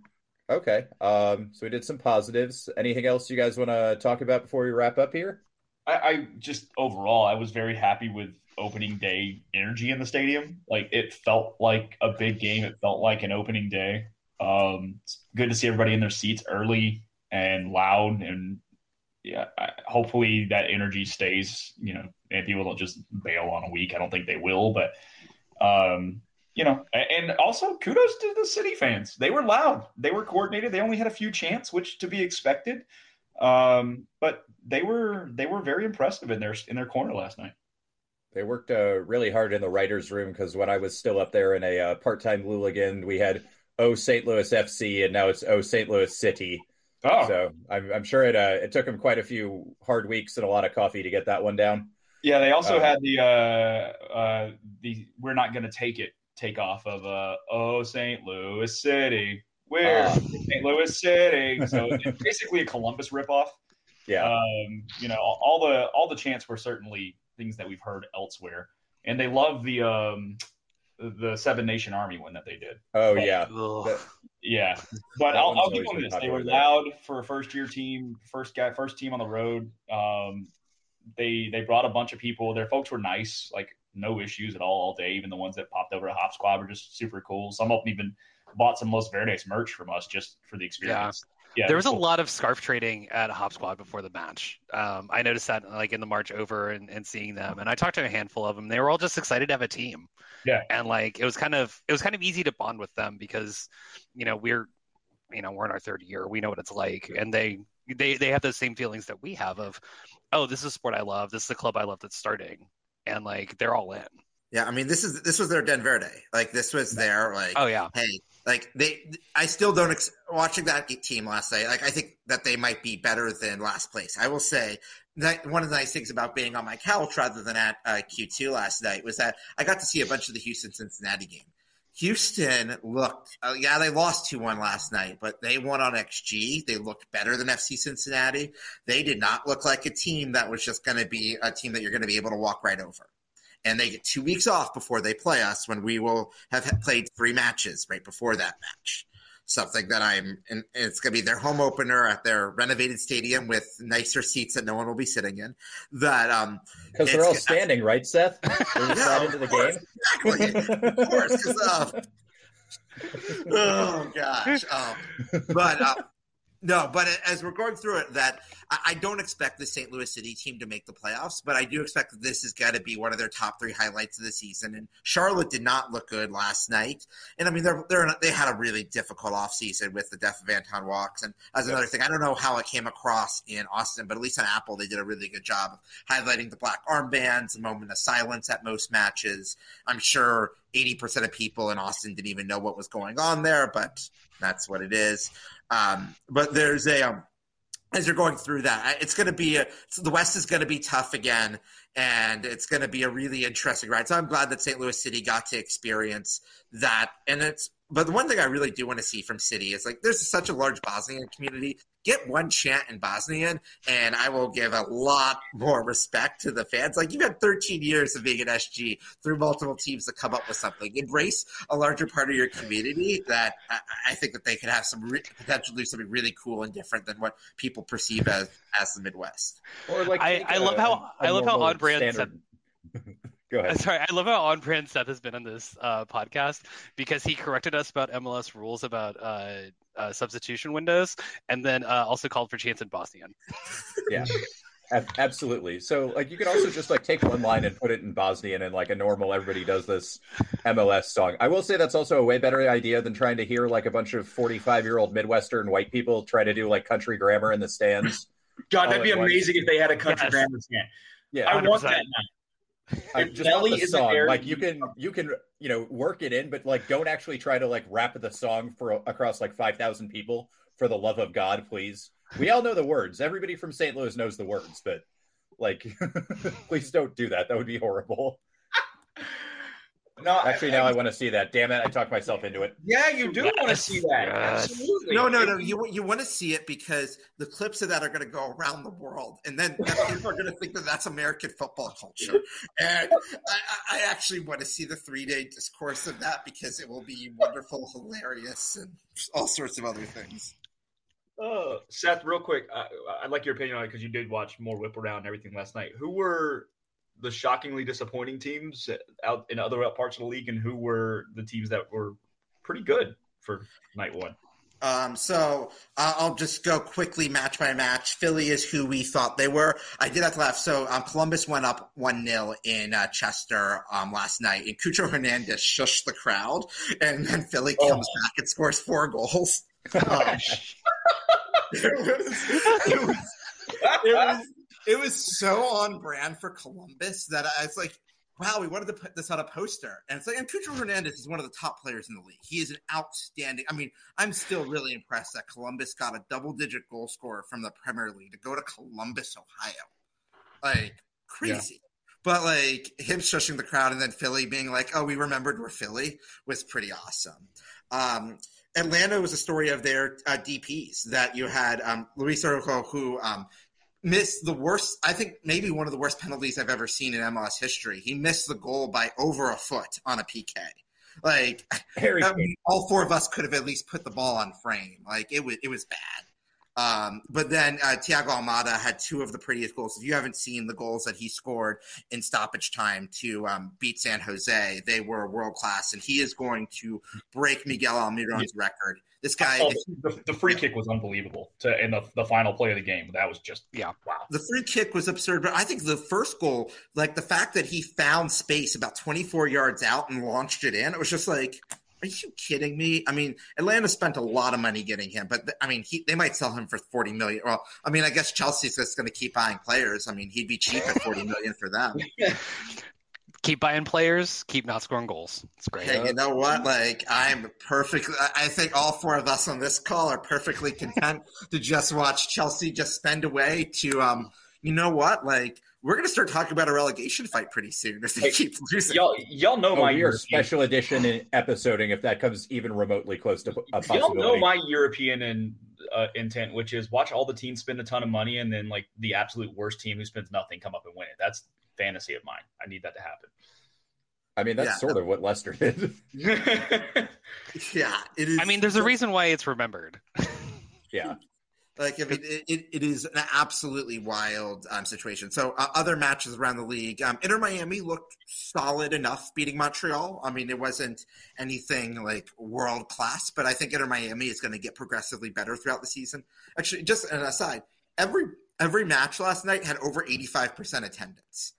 Okay, so we did some positives. Anything else you guys want to talk about before we wrap up here? I just overall, I was very happy with opening day energy in the stadium. Like, it felt like a big game. It felt like an opening day. It's good to see everybody in their seats early and loud. And yeah, hopefully that energy stays, you know, and people don't just bail on a week. I don't think they will, but you know, and also kudos to the City fans. They were loud. They were coordinated. They only had a few chants, which to be expected. But they were very impressive in their corner last night. They worked really hard in the writers' room, because when I was still up there in a part-time Luligan, we had St. Louis FC, and now it's St. Louis City. Oh. So I'm sure it took him quite a few hard weeks and a lot of coffee to get that one down. Yeah, they also had the "We're not going to take it" takeoff of "Oh, St. Louis City, we're St. Louis City." So it's basically a Columbus ripoff. Yeah, all the chants were certainly things that we've heard elsewhere, and they love the Seven Nation Army one that they did. Oh, but, yeah. Yeah. But I'll give them this. They were loud for a first-year team, first team on the road. They brought a bunch of people. Their folks were nice, like no issues at all day. Even the ones that popped over to Hop Squad were just super cool. Some of them even bought some Los Verdes merch from us just for the experience. Yeah, there was a lot of scarf trading at Hop Squad before the match. I noticed that like in the march over and seeing them, and I talked to a handful of them. They were all just excited to have a team. Yeah, and like it was kind of easy to bond with them because we're in our third year, we know what it's like, and they have those same feelings that we have of, oh, this is a sport I love, this is the club I love that's starting, and like they're all in. Yeah, I mean this was their Den Verde. Like this was their like, oh yeah, hey. Like I still don't watching that team last night. Like I think that they might be better than last place. I will say that one of the nice things about being on my couch rather than at Q2 last night was that I got to see a bunch of the Houston-Cincinnati game. Houston looked, they lost 2-1 last night, but they won on XG. They looked better than FC Cincinnati. They did not look like a team that was just going to be a team that you're going to be able to walk right over. And they get 2 weeks off before they play us when we will have played 3 matches right before that match. Something that and it's going to be their home opener at their renovated stadium with nicer seats that no one will be sitting in. That because they're all standing, right, Seth? They're yeah, into the course, game. Exactly. Of course. Oh gosh. No, but as we're going through it, that I don't expect the St. Louis City team to make the playoffs, but I do expect that this is going to be one of their top 3 highlights of the season. And Charlotte did not look good last night. And, I mean, they had a really difficult offseason with the death of Anton Walks. And as another thing, I don't know how it came across in Austin, but at least on Apple they did a really good job of highlighting the black armbands, the moment of silence at most matches. I'm sure 80% of people in Austin didn't even know what was going on there, but that's what it is. But there's as you're going through that, it's going to be the West is going to be tough again, and it's going to be a really interesting ride. So I'm glad that St. Louis City got to experience that. But the one thing I really do want to see from City is like there's such a large Bosnian community. Get one chant in Bosnian, and I will give a lot more respect to the fans. Like you've had 13 years of being an SG through multiple teams to come up with something. Embrace a larger part of your community that I think that they could have some potentially something really cool and different than what people perceive as the Midwest. Or like I love how on brand said. Go ahead. Sorry, I love how on brand Seth has been on this podcast because he corrected us about MLS rules about substitution windows, and then also called for chants in Bosnian. Yeah, absolutely. So, like, you can also just like take one line and put it in Bosnian, and like a normal everybody does this MLS song. I will say that's also a way better idea than trying to hear like a bunch of 45-year-old Midwestern white people try to do like country grammar in the stands. God, that'd be amazing if they had a country grammar stand. Yeah, I want that now. Just Belly the song. Like you can work it in, but like don't actually try to like rap the song for across like 5,000 people. For the love of God, please. We all know the words. Everybody from St. Louis knows the words, but like please don't do that. That would be horrible. No, actually, now I want to see that. Damn it, I talked myself into it. Yeah, you do want to see that. Yes. Absolutely. No. You want to see it because the clips of that are going to go around the world, and then people are going to think that that's American football culture. And I actually want to see the 3-day discourse of that because it will be wonderful, hilarious, and all sorts of other things. Oh, Seth, real quick, I'd like your opinion on it because you did watch more whip around and everything last night. Who were the shockingly disappointing teams out in other parts of the league, and who were the teams that were pretty good for night one? So I'll just go quickly match by match. Philly is who we thought they were. I did have to laugh. So Columbus went up 1-0 in Chester last night, and Cucho Hernandez shushed the crowd, and then Philly comes back and scores 4 goals. It was so on brand for Columbus that I was like, wow, we wanted to put this on a poster. And it's like, and Cucho Hernandez is one of the top players in the league. He is an outstanding. I mean, I'm still really impressed that Columbus got a double-digit goal scorer from the Premier League to go to Columbus, Ohio. Like, crazy. Yeah. But, like, him shushing the crowd and then Philly being like, oh, we remembered we're Philly was pretty awesome. Atlanta was a story of their DPs that you had Luis Rojo, who missed the worst, I think maybe one of the worst penalties I've ever seen in MLS history. He missed the goal by over a foot on a PK. Like, all four of us could have at least put the ball on frame. Like, it was bad. But then Thiago Almada had two of the prettiest goals. If you haven't seen the goals that he scored in stoppage time to beat San Jose, they were world-class, and he is going to break Miguel Almirón's record. This guy the free kick was unbelievable in the final play of the game. That was just wow. The free kick was absurd, but I think the first goal, like the fact that he found space about 24 yards out and launched it in, it was just like, are you kidding me? I mean, Atlanta spent a lot of money getting him, but they might sell him for $40 million. Well, I mean, I guess Chelsea's just going to keep buying players. I mean, he'd be cheap at $40 million for them. Keep buying players, keep not scoring goals. It's great. Hey, you know what? Like, I think all four of us on this call are perfectly content to just watch Chelsea just spend away to, you know what? Like, we're going to start talking about a relegation fight pretty soon if they keep losing. Y'all know my special edition and episoding, if that comes even remotely close to a possibility. Y'all know my European intent, which is watch all the teams spend a ton of money and then, like, the absolute worst team who spends nothing come up and win it. That's fantasy of mine. I need that to happen. I mean, that's sort of what Leicester did. Yeah, it is. I mean, there's a reason why it's remembered. Yeah. Like, I mean, it is an absolutely wild situation. So other matches around the league, Inter Miami looked solid enough beating Montreal. I mean, it wasn't anything like world class, but I think Inter Miami is going to get progressively better throughout the season. Actually, just an aside, every match last night had over 85% attendance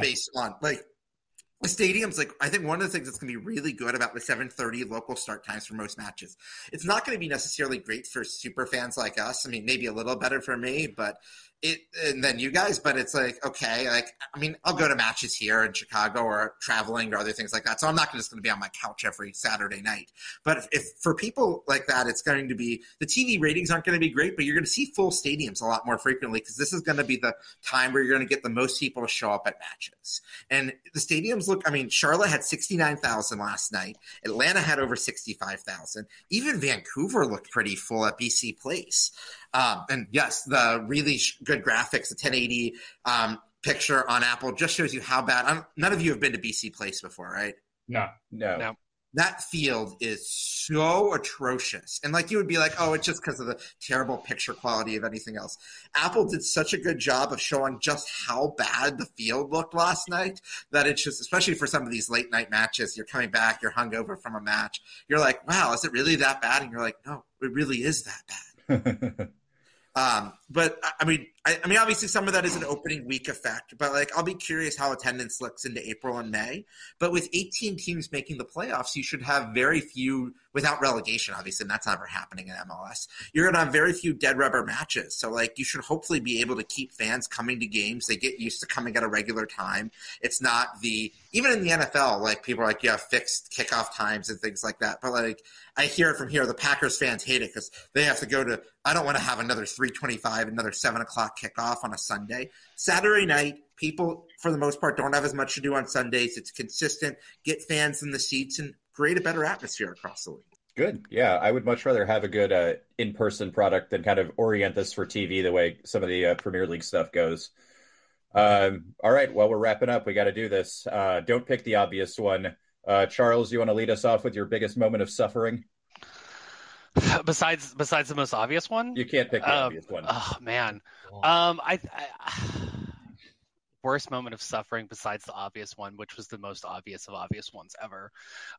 based on, like, the stadium's, like, I think one of the things that's going to be really good about the 7:30 local start times for most matches, it's not going to be necessarily great for super fans like us. I mean, maybe a little better for me, but and then you guys, but it's like, okay, like, I mean, I'll go to matches here in Chicago or traveling or other things like that. So I'm not just going to be on my couch every Saturday night. But if for people like that, it's going to be, the TV ratings aren't going to be great, but you're going to see full stadiums a lot more frequently because this is going to be the time where you're going to get the most people to show up at matches. And the stadiums look, I mean, Charlotte had 69,000 last night. Atlanta had over 65,000. Even Vancouver looked pretty full at BC Place. And yes, the really good graphics, the 1080 picture on Apple just shows you how bad. None of you have been to BC Place before, right? No. That field is so atrocious. And, like, you would be like, oh, it's just because of the terrible picture quality of anything else. Apple did such a good job of showing just how bad the field looked last night that it's just, especially for some of these late night matches, you're coming back, you're hungover from a match. You're like, wow, is it really that bad? And you're like, no, it really is that bad. But I mean, obviously some of that is an opening week effect, but, like, I'll be curious how attendance looks into April and May, but with 18 teams making the playoffs, you should have very few without relegation, obviously, and that's never happening in MLS. You're going to have very few dead rubber matches. So, like, you should hopefully be able to keep fans coming to games. They get used to coming at a regular time. It's not even in the NFL, like, people are like, yeah, fixed kickoff times and things like that. But, like, I hear it from here. The Packers fans hate it because they have to go to, I don't want to have another 3:25, another 7:00 kickoff on a Sunday. Saturday night, people, for the most part, don't have as much to do on Sundays. It's consistent. Get fans in the seats and create a better atmosphere across the league. Good. Yeah, I would much rather have a good in-person product than kind of orient this for TV the way some of the Premier League stuff goes. All right, well, we're wrapping up. We got to do this. Don't pick the obvious one. Charles, you want to lead us off with your biggest moment of suffering? Besides the most obvious one? You can't pick the obvious one. Oh, man. Worst moment of suffering besides the obvious one, which was the most obvious of obvious ones ever.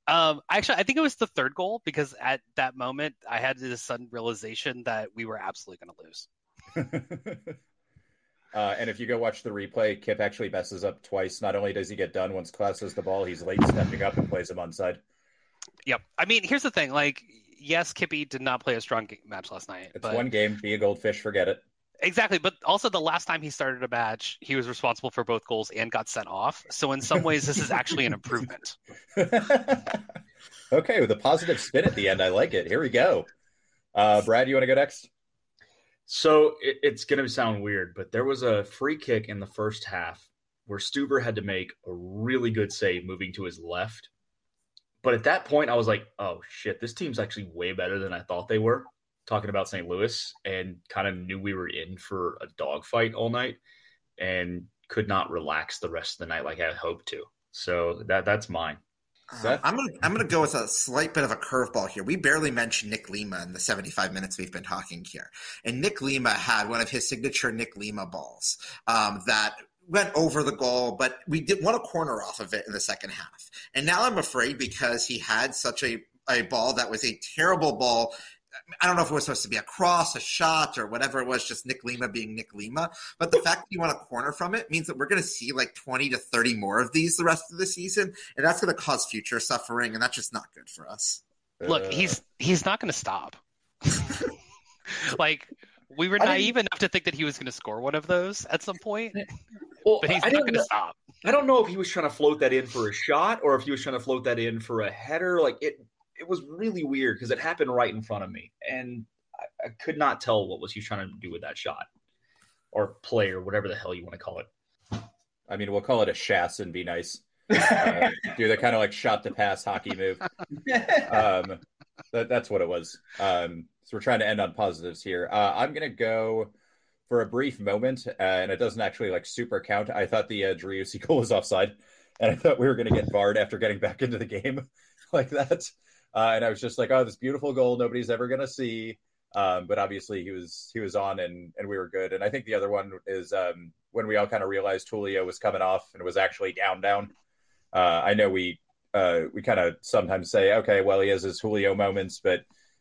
Actually, I think it was the third goal, because at that moment, I had this sudden realization that we were absolutely going to lose. And if you go watch the replay, Kipp actually messes up twice. Not only does he get done once Klauss has the ball, he's late stepping up and plays him onside. Yep. I mean, here's the thing. Like, yes, Kippy did not play a strong match last night. It's one game. Be a goldfish. Forget it. Exactly. But also the last time he started a match, he was responsible for both goals and got sent off. So in some ways, this is actually an improvement. Okay, with a positive spin at the end. I like it. Here we go. Brad, you want to go next? So it's going to sound weird, but there was a free kick in the first half where Stuver had to make a really good save moving to his left. But at that point, I was like, oh, shit, this team's actually way better than I thought they were. Talking about St. Louis, and kind of knew we were in for a dogfight all night and could not relax the rest of the night like I had hoped to. So that's mine. I'm gonna go with a slight bit of a curveball here. We barely mentioned Nick Lima in the 75 minutes we've been talking here. And Nick Lima had one of his signature Nick Lima balls that went over the goal, but we did want a corner off of it in the second half. And now I'm afraid because he had such a ball that was a terrible ball. I don't know if it was supposed to be a cross, a shot, or whatever it was, just Nick Lima being Nick Lima. But the fact that you want a corner from it means that we're going to see like 20 to 30 more of these the rest of the season, and that's going to cause future suffering, and that's just not good for us. Look, he's not going to stop. Like, we were naive enough to think that he was going to score one of those at some point, well, but he's not going to stop. I don't know if he was trying to float that in for a shot or if he was trying to float that in for a header. Like, it was really weird because it happened right in front of me, and I could not tell what was he trying to do with that shot or play or whatever the hell you want to call it. I mean, we'll call it a shast and be nice. Do the kind of like shot to pass hockey move. That's what it was. So we're trying to end on positives here. I'm going to go for a brief moment, and it doesn't actually like super count. I thought the Driussi goal was offside, and I thought we were going to get barred after getting back into the game like that. And I was just like, oh, this beautiful goal nobody's ever going to see. But obviously he was on and we were good. And I think the other one is when we all kind of realized Julio was coming off and was actually down. I know we kind of sometimes say, okay, well, he has his Julio moments, but,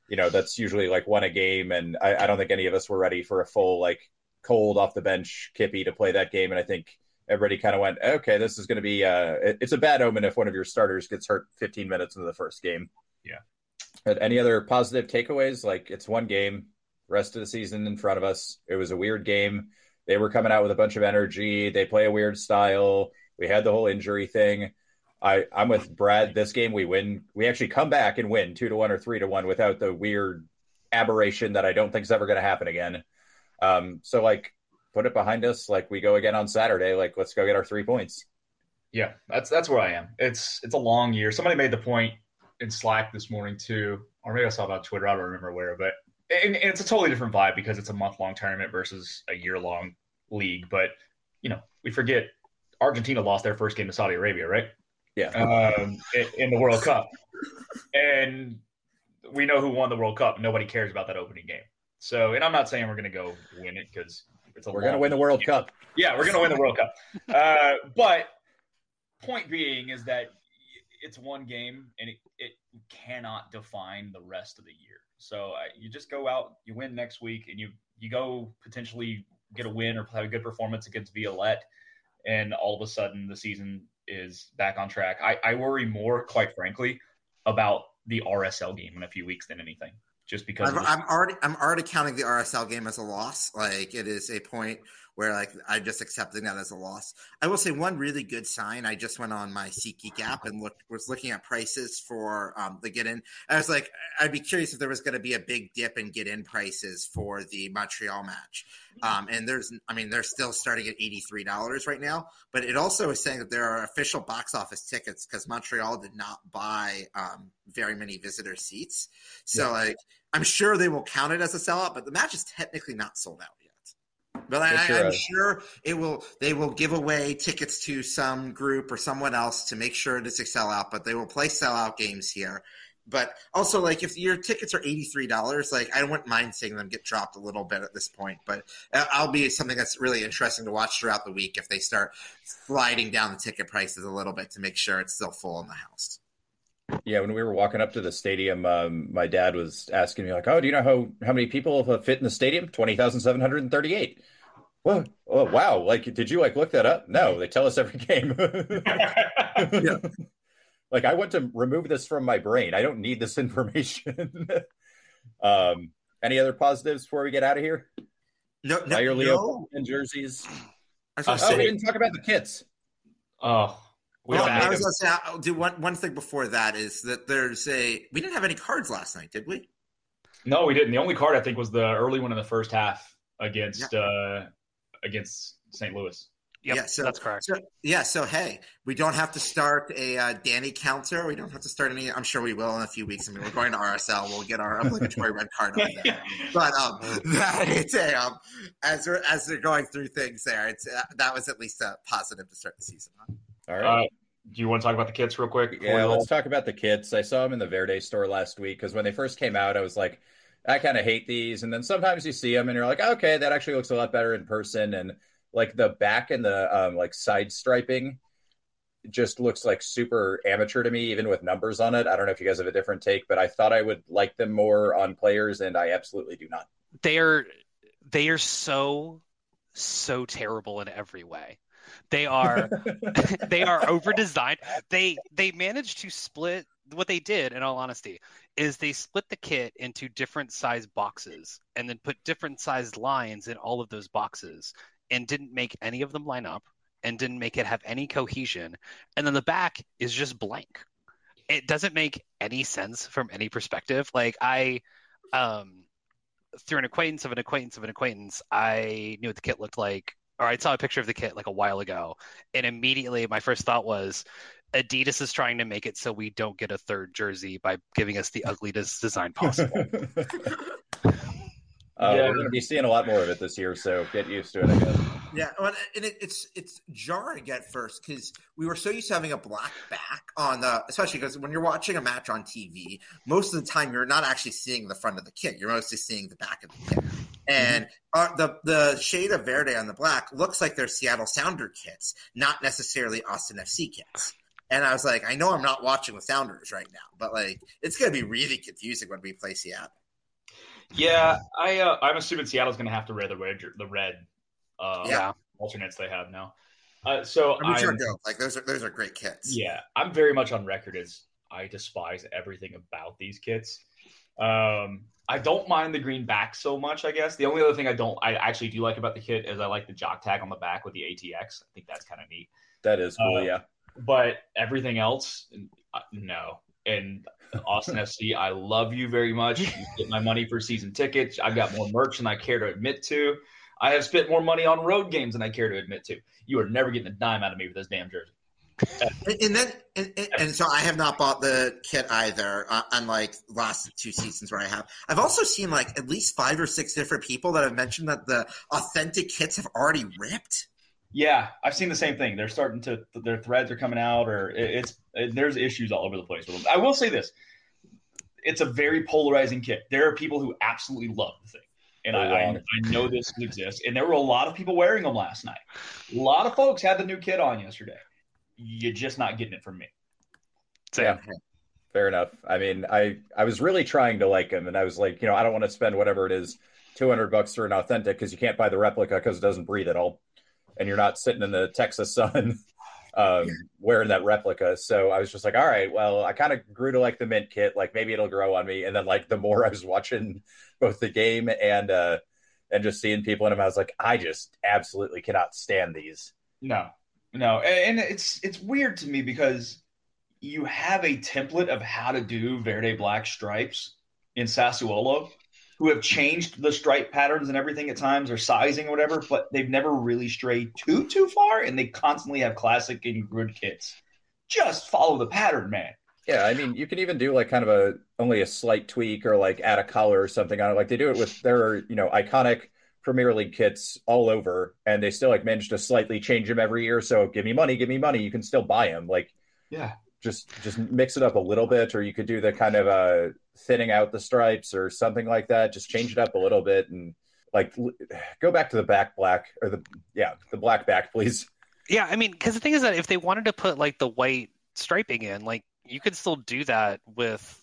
you know, that's usually like one a game. And I don't think any of us were ready for a full, like, cold off the bench Kippy to play that game. And I think everybody kind of went, okay, this is going to be it's a bad omen if one of your starters gets hurt 15 minutes into the first game. Yeah. But any other positive takeaways? Like, it's one game, rest of the season in front of us. It was a weird game. They were coming out with a bunch of energy. They play a weird style. We had the whole injury thing. I'm with Brad. This game we win. We actually come back and win 2-1 or 3-1 without the weird aberration that I don't think is ever going to happen again. So, like, put it behind us. Like, we go again on Saturday. Like, let's go get our 3 points. Yeah, that's where I am. It's a long year. Somebody made the point in Slack this morning too, or maybe I saw it on Twitter. I don't remember where, but and it's a totally different vibe because it's a month-long tournament versus a year-long league. But, you know, we forget Argentina lost their first game to Saudi Arabia, right? Yeah. In the World Cup. And we know who won the World Cup. Nobody cares about that opening game. So, and I'm not saying we're going to go win it because we're going to win the World Cup. Yeah, we're going to win the World Cup. But point being is that it's one game, and it cannot define the rest of the year. So you just go out, you win next week, and you go potentially get a win or have a good performance against Violette, and all of a sudden the season is back on track. I worry more, quite frankly, about the RSL game in a few weeks than anything. Just because I'm already counting the RSL game as a loss. Like, it is a point where, like, I'm just accepting that as a loss. I will say one really good sign. I just went on my SeatGeek app and was looking at prices for the get in. I was like, I'd be curious if there was going to be a big dip in get in prices for the Montreal match. And they're still starting at $83 right now, but it also is saying that there are official box office tickets because Montreal did not buy very many visitor seats. So, yeah. Like, I'm sure they will count it as a sellout, but the match is technically not sold out yet. But I'm sure they will give away tickets to some group or someone else to make sure it is a sellout, but they will play sellout games here. But also, like, if your tickets are $83, like, I wouldn't mind seeing them get dropped a little bit at this point. But I'll be something that's really interesting to watch throughout the week if they start sliding down the ticket prices a little bit to make sure it's still full in the house. Yeah, when we were walking up to the stadium, my dad was asking me, like, oh, do you know how many people fit in the stadium? 20,738. Whoa, oh, wow. Like, did you, like, look that up? No, they tell us every game. Yeah. Like, I want to remove this from my brain. I don't need this information. Any other positives before we get out of here? Leo and jerseys. We didn't talk about the kits. Oh. I was going to say, I'll do one thing before that is that we didn't have any cards last night, did we? No, we didn't. The only card I think was the early one in the first half against St. Louis. Yep, yeah, so that's correct. So hey, we don't have to start a Danny counter. We don't have to start any. I'm sure we will in a few weeks. I mean, we're going to RSL. We'll get our obligatory red card on there. But as they're going through things there, that was at least a positive to start the season on. All right. Do you want to talk about the kits real quick? Yeah, let's talk about the kits. I saw them in the Verde store last week because when they first came out, I was like, I kind of hate these. And then sometimes you see them and you're like, okay, that actually looks a lot better in person. And like the back and the side striping just looks like super amateur to me, even with numbers on it. I don't know if you guys have a different take, but I thought I would like them more on players, and I absolutely do not. They are so terrible in every way. They are over designed. They managed to split what they did, in all honesty, is they split the kit into different size boxes and then put different size lines in all of those boxes and didn't make any of them line up and didn't make it have any cohesion. And then the back is just blank. It doesn't make any sense from any perspective. Like through an acquaintance of an acquaintance of an acquaintance, I knew what the kit looked like. Or I saw a picture of the kit like a while ago, and immediately my first thought was, Adidas is trying to make it so we don't get a third jersey by giving us the ugliest design possible. We're going to be seeing a lot more of it this year, so get used to it, I guess. Yeah, and it's jarring at first because we were so used to having a black back on the – especially because when you're watching a match on TV, most of the time you're not actually seeing the front of the kit. You're mostly seeing the back of the kit. And the shade of Verde on the black looks like they're Seattle Sounder kits, not necessarily Austin FC kits. And I was like, I know I'm not watching the Sounders right now, but like it's going to be really confusing when we play Seattle. Yeah, I'm assuming Seattle's going to have to wear the red alternates they have now. Those are great kits. Yeah, I'm very much on record as I despise everything about these kits. I don't mind the green back so much, I guess. The only other thing I actually do like about the kit is I like the jock tag on the back with the ATX. I think that's kind of neat. That is cool, yeah. But everything else, no. And Austin FC, I love you very much. You get my money for season tickets. I've got more merch than I care to admit to. I have spent more money on road games than I care to admit to. You are never getting a dime out of me with this damn jersey. And so I have not bought the kit either, unlike last two seasons where I have. I've also seen like at least 5 or 6 different people that have mentioned that the authentic kits have already ripped. Yeah, I've seen the same thing. They're starting to – their threads are coming out or there's issues all over the place with them. I will say this. It's a very polarizing kit. There are people who absolutely love the thing. And I know this exists. And there were a lot of people wearing them last night. A lot of folks had the new kit on yesterday. You're just not getting it from me. So, yeah, fair enough. I mean, I was really trying to like them. And I was like, I don't want to spend whatever it is, $200 for an authentic because you can't buy the replica because it doesn't breathe at all. And you're not sitting in the Texas sun wearing that replica. So I was just like, all right, well, I kind of grew to like the mint kit. Like maybe it'll grow on me. And then like the more I was watching both the game and just seeing people in them, I was like, I just absolutely cannot stand these. No. And it's weird to me because you have a template of how to do Verde black stripes in Sassuolo, who have changed the stripe patterns and everything at times or sizing or whatever, but they've never really strayed too far, and they constantly have classic and good kits. Just follow the pattern, man. Yeah, I mean, you can even do like kind of only a slight tweak or like add a collar or something on it. Like they do it with their, iconic Premier League kits all over, and they still like manage to slightly change them every year. So give me money. You can still buy them. Like, yeah, just mix it up a little bit, or you could do the kind of thinning out the stripes or something like that. Just change it up a little bit and like go back to the back black or the black back, please. Yeah, I mean, because the thing is that if they wanted to put like the white striping in, like you could still do that with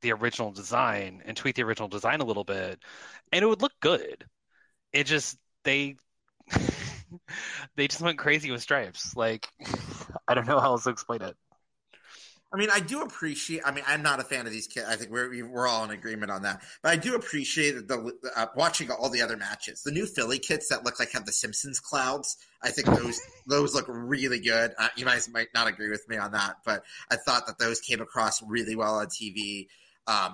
the original design and tweak the original design a little bit, and it would look good. It just they just went crazy with stripes. Like I don't know how else to explain it. I mean, I do appreciate. I mean, I'm not a fan of these kids. I think we're all in agreement on that. But I do appreciate the watching all the other matches. The new Philly kits that look like have the Simpsons clouds. I think those look really good. You guys might not agree with me on that, but I thought that those came across really well on TV.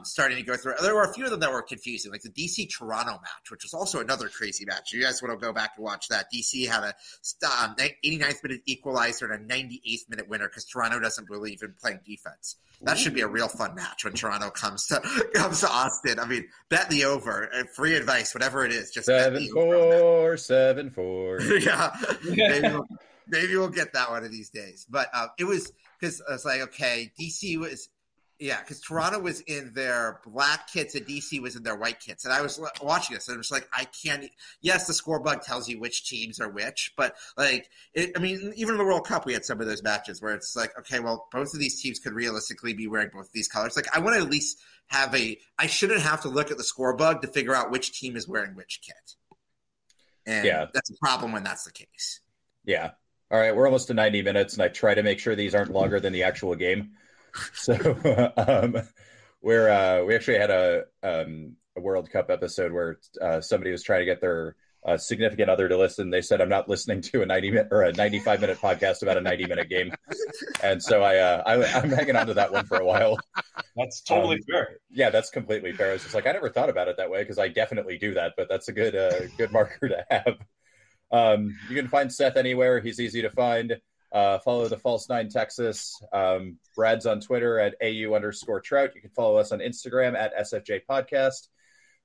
Starting to go through. There were a few of them that were confusing, like the DC Toronto match, which was also another crazy match. You guys want to go back and watch that. DC had a 89th minute equalizer and a 98th minute winner because Toronto doesn't believe in playing defense. That should be a real fun match when Toronto comes to Austin. I mean, bet the over. Free advice, whatever it is. Just 7-4, 7-4. Yeah, maybe we'll get that one of these days. But it was because I was like, okay, DC was. Yeah, because Toronto was in their black kits and DC was in their white kits. And I was watching this and I was like, I can't – yes, the score bug tells you which teams are which. But, like, even in the World Cup we had some of those matches where it's like, okay, well, both of these teams could realistically be wearing both of these colors. Like, I want to at least have a – I shouldn't have to look at the score bug to figure out which team is wearing which kit. And that's a problem when that's the case. Yeah. All right, we're almost to 90 minutes, and I try to make sure these aren't longer than the actual game. So we actually had a World Cup episode where somebody was trying to get their significant other to listen. They said, "I'm not listening to a 90-minute or a 95-minute podcast about a 90-minute game." And so I'm hanging on to that one for a while. That's totally fair. Yeah, that's completely fair. I was just like, I never thought about it that way because I definitely do that. But that's a good marker to have. You can find Seth anywhere; he's easy to find. Follow the False Nine Texas. Brad's on Twitter at @AU_Trout. You can follow us on Instagram at SFJ Podcast.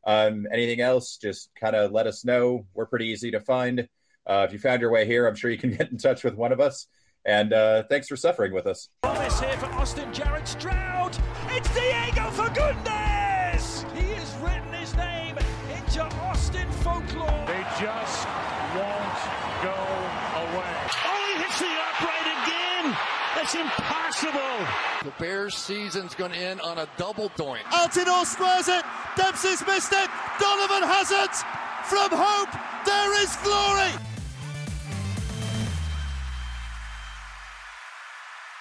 Anything else, just kind of let us know. We're pretty easy to find. If you found your way here, I'm sure you can get in touch with one of us. And thanks for suffering with us. Promise here for Austin, Jared Stroud. It's Diego, for goodness! He has written his name into Austin folklore. They just won't go away. The upright again. That's impossible. The Bears' season's going to end on a double doink. Altidore squares it. Dempsey's missed it. Donovan has it. From hope, there is glory.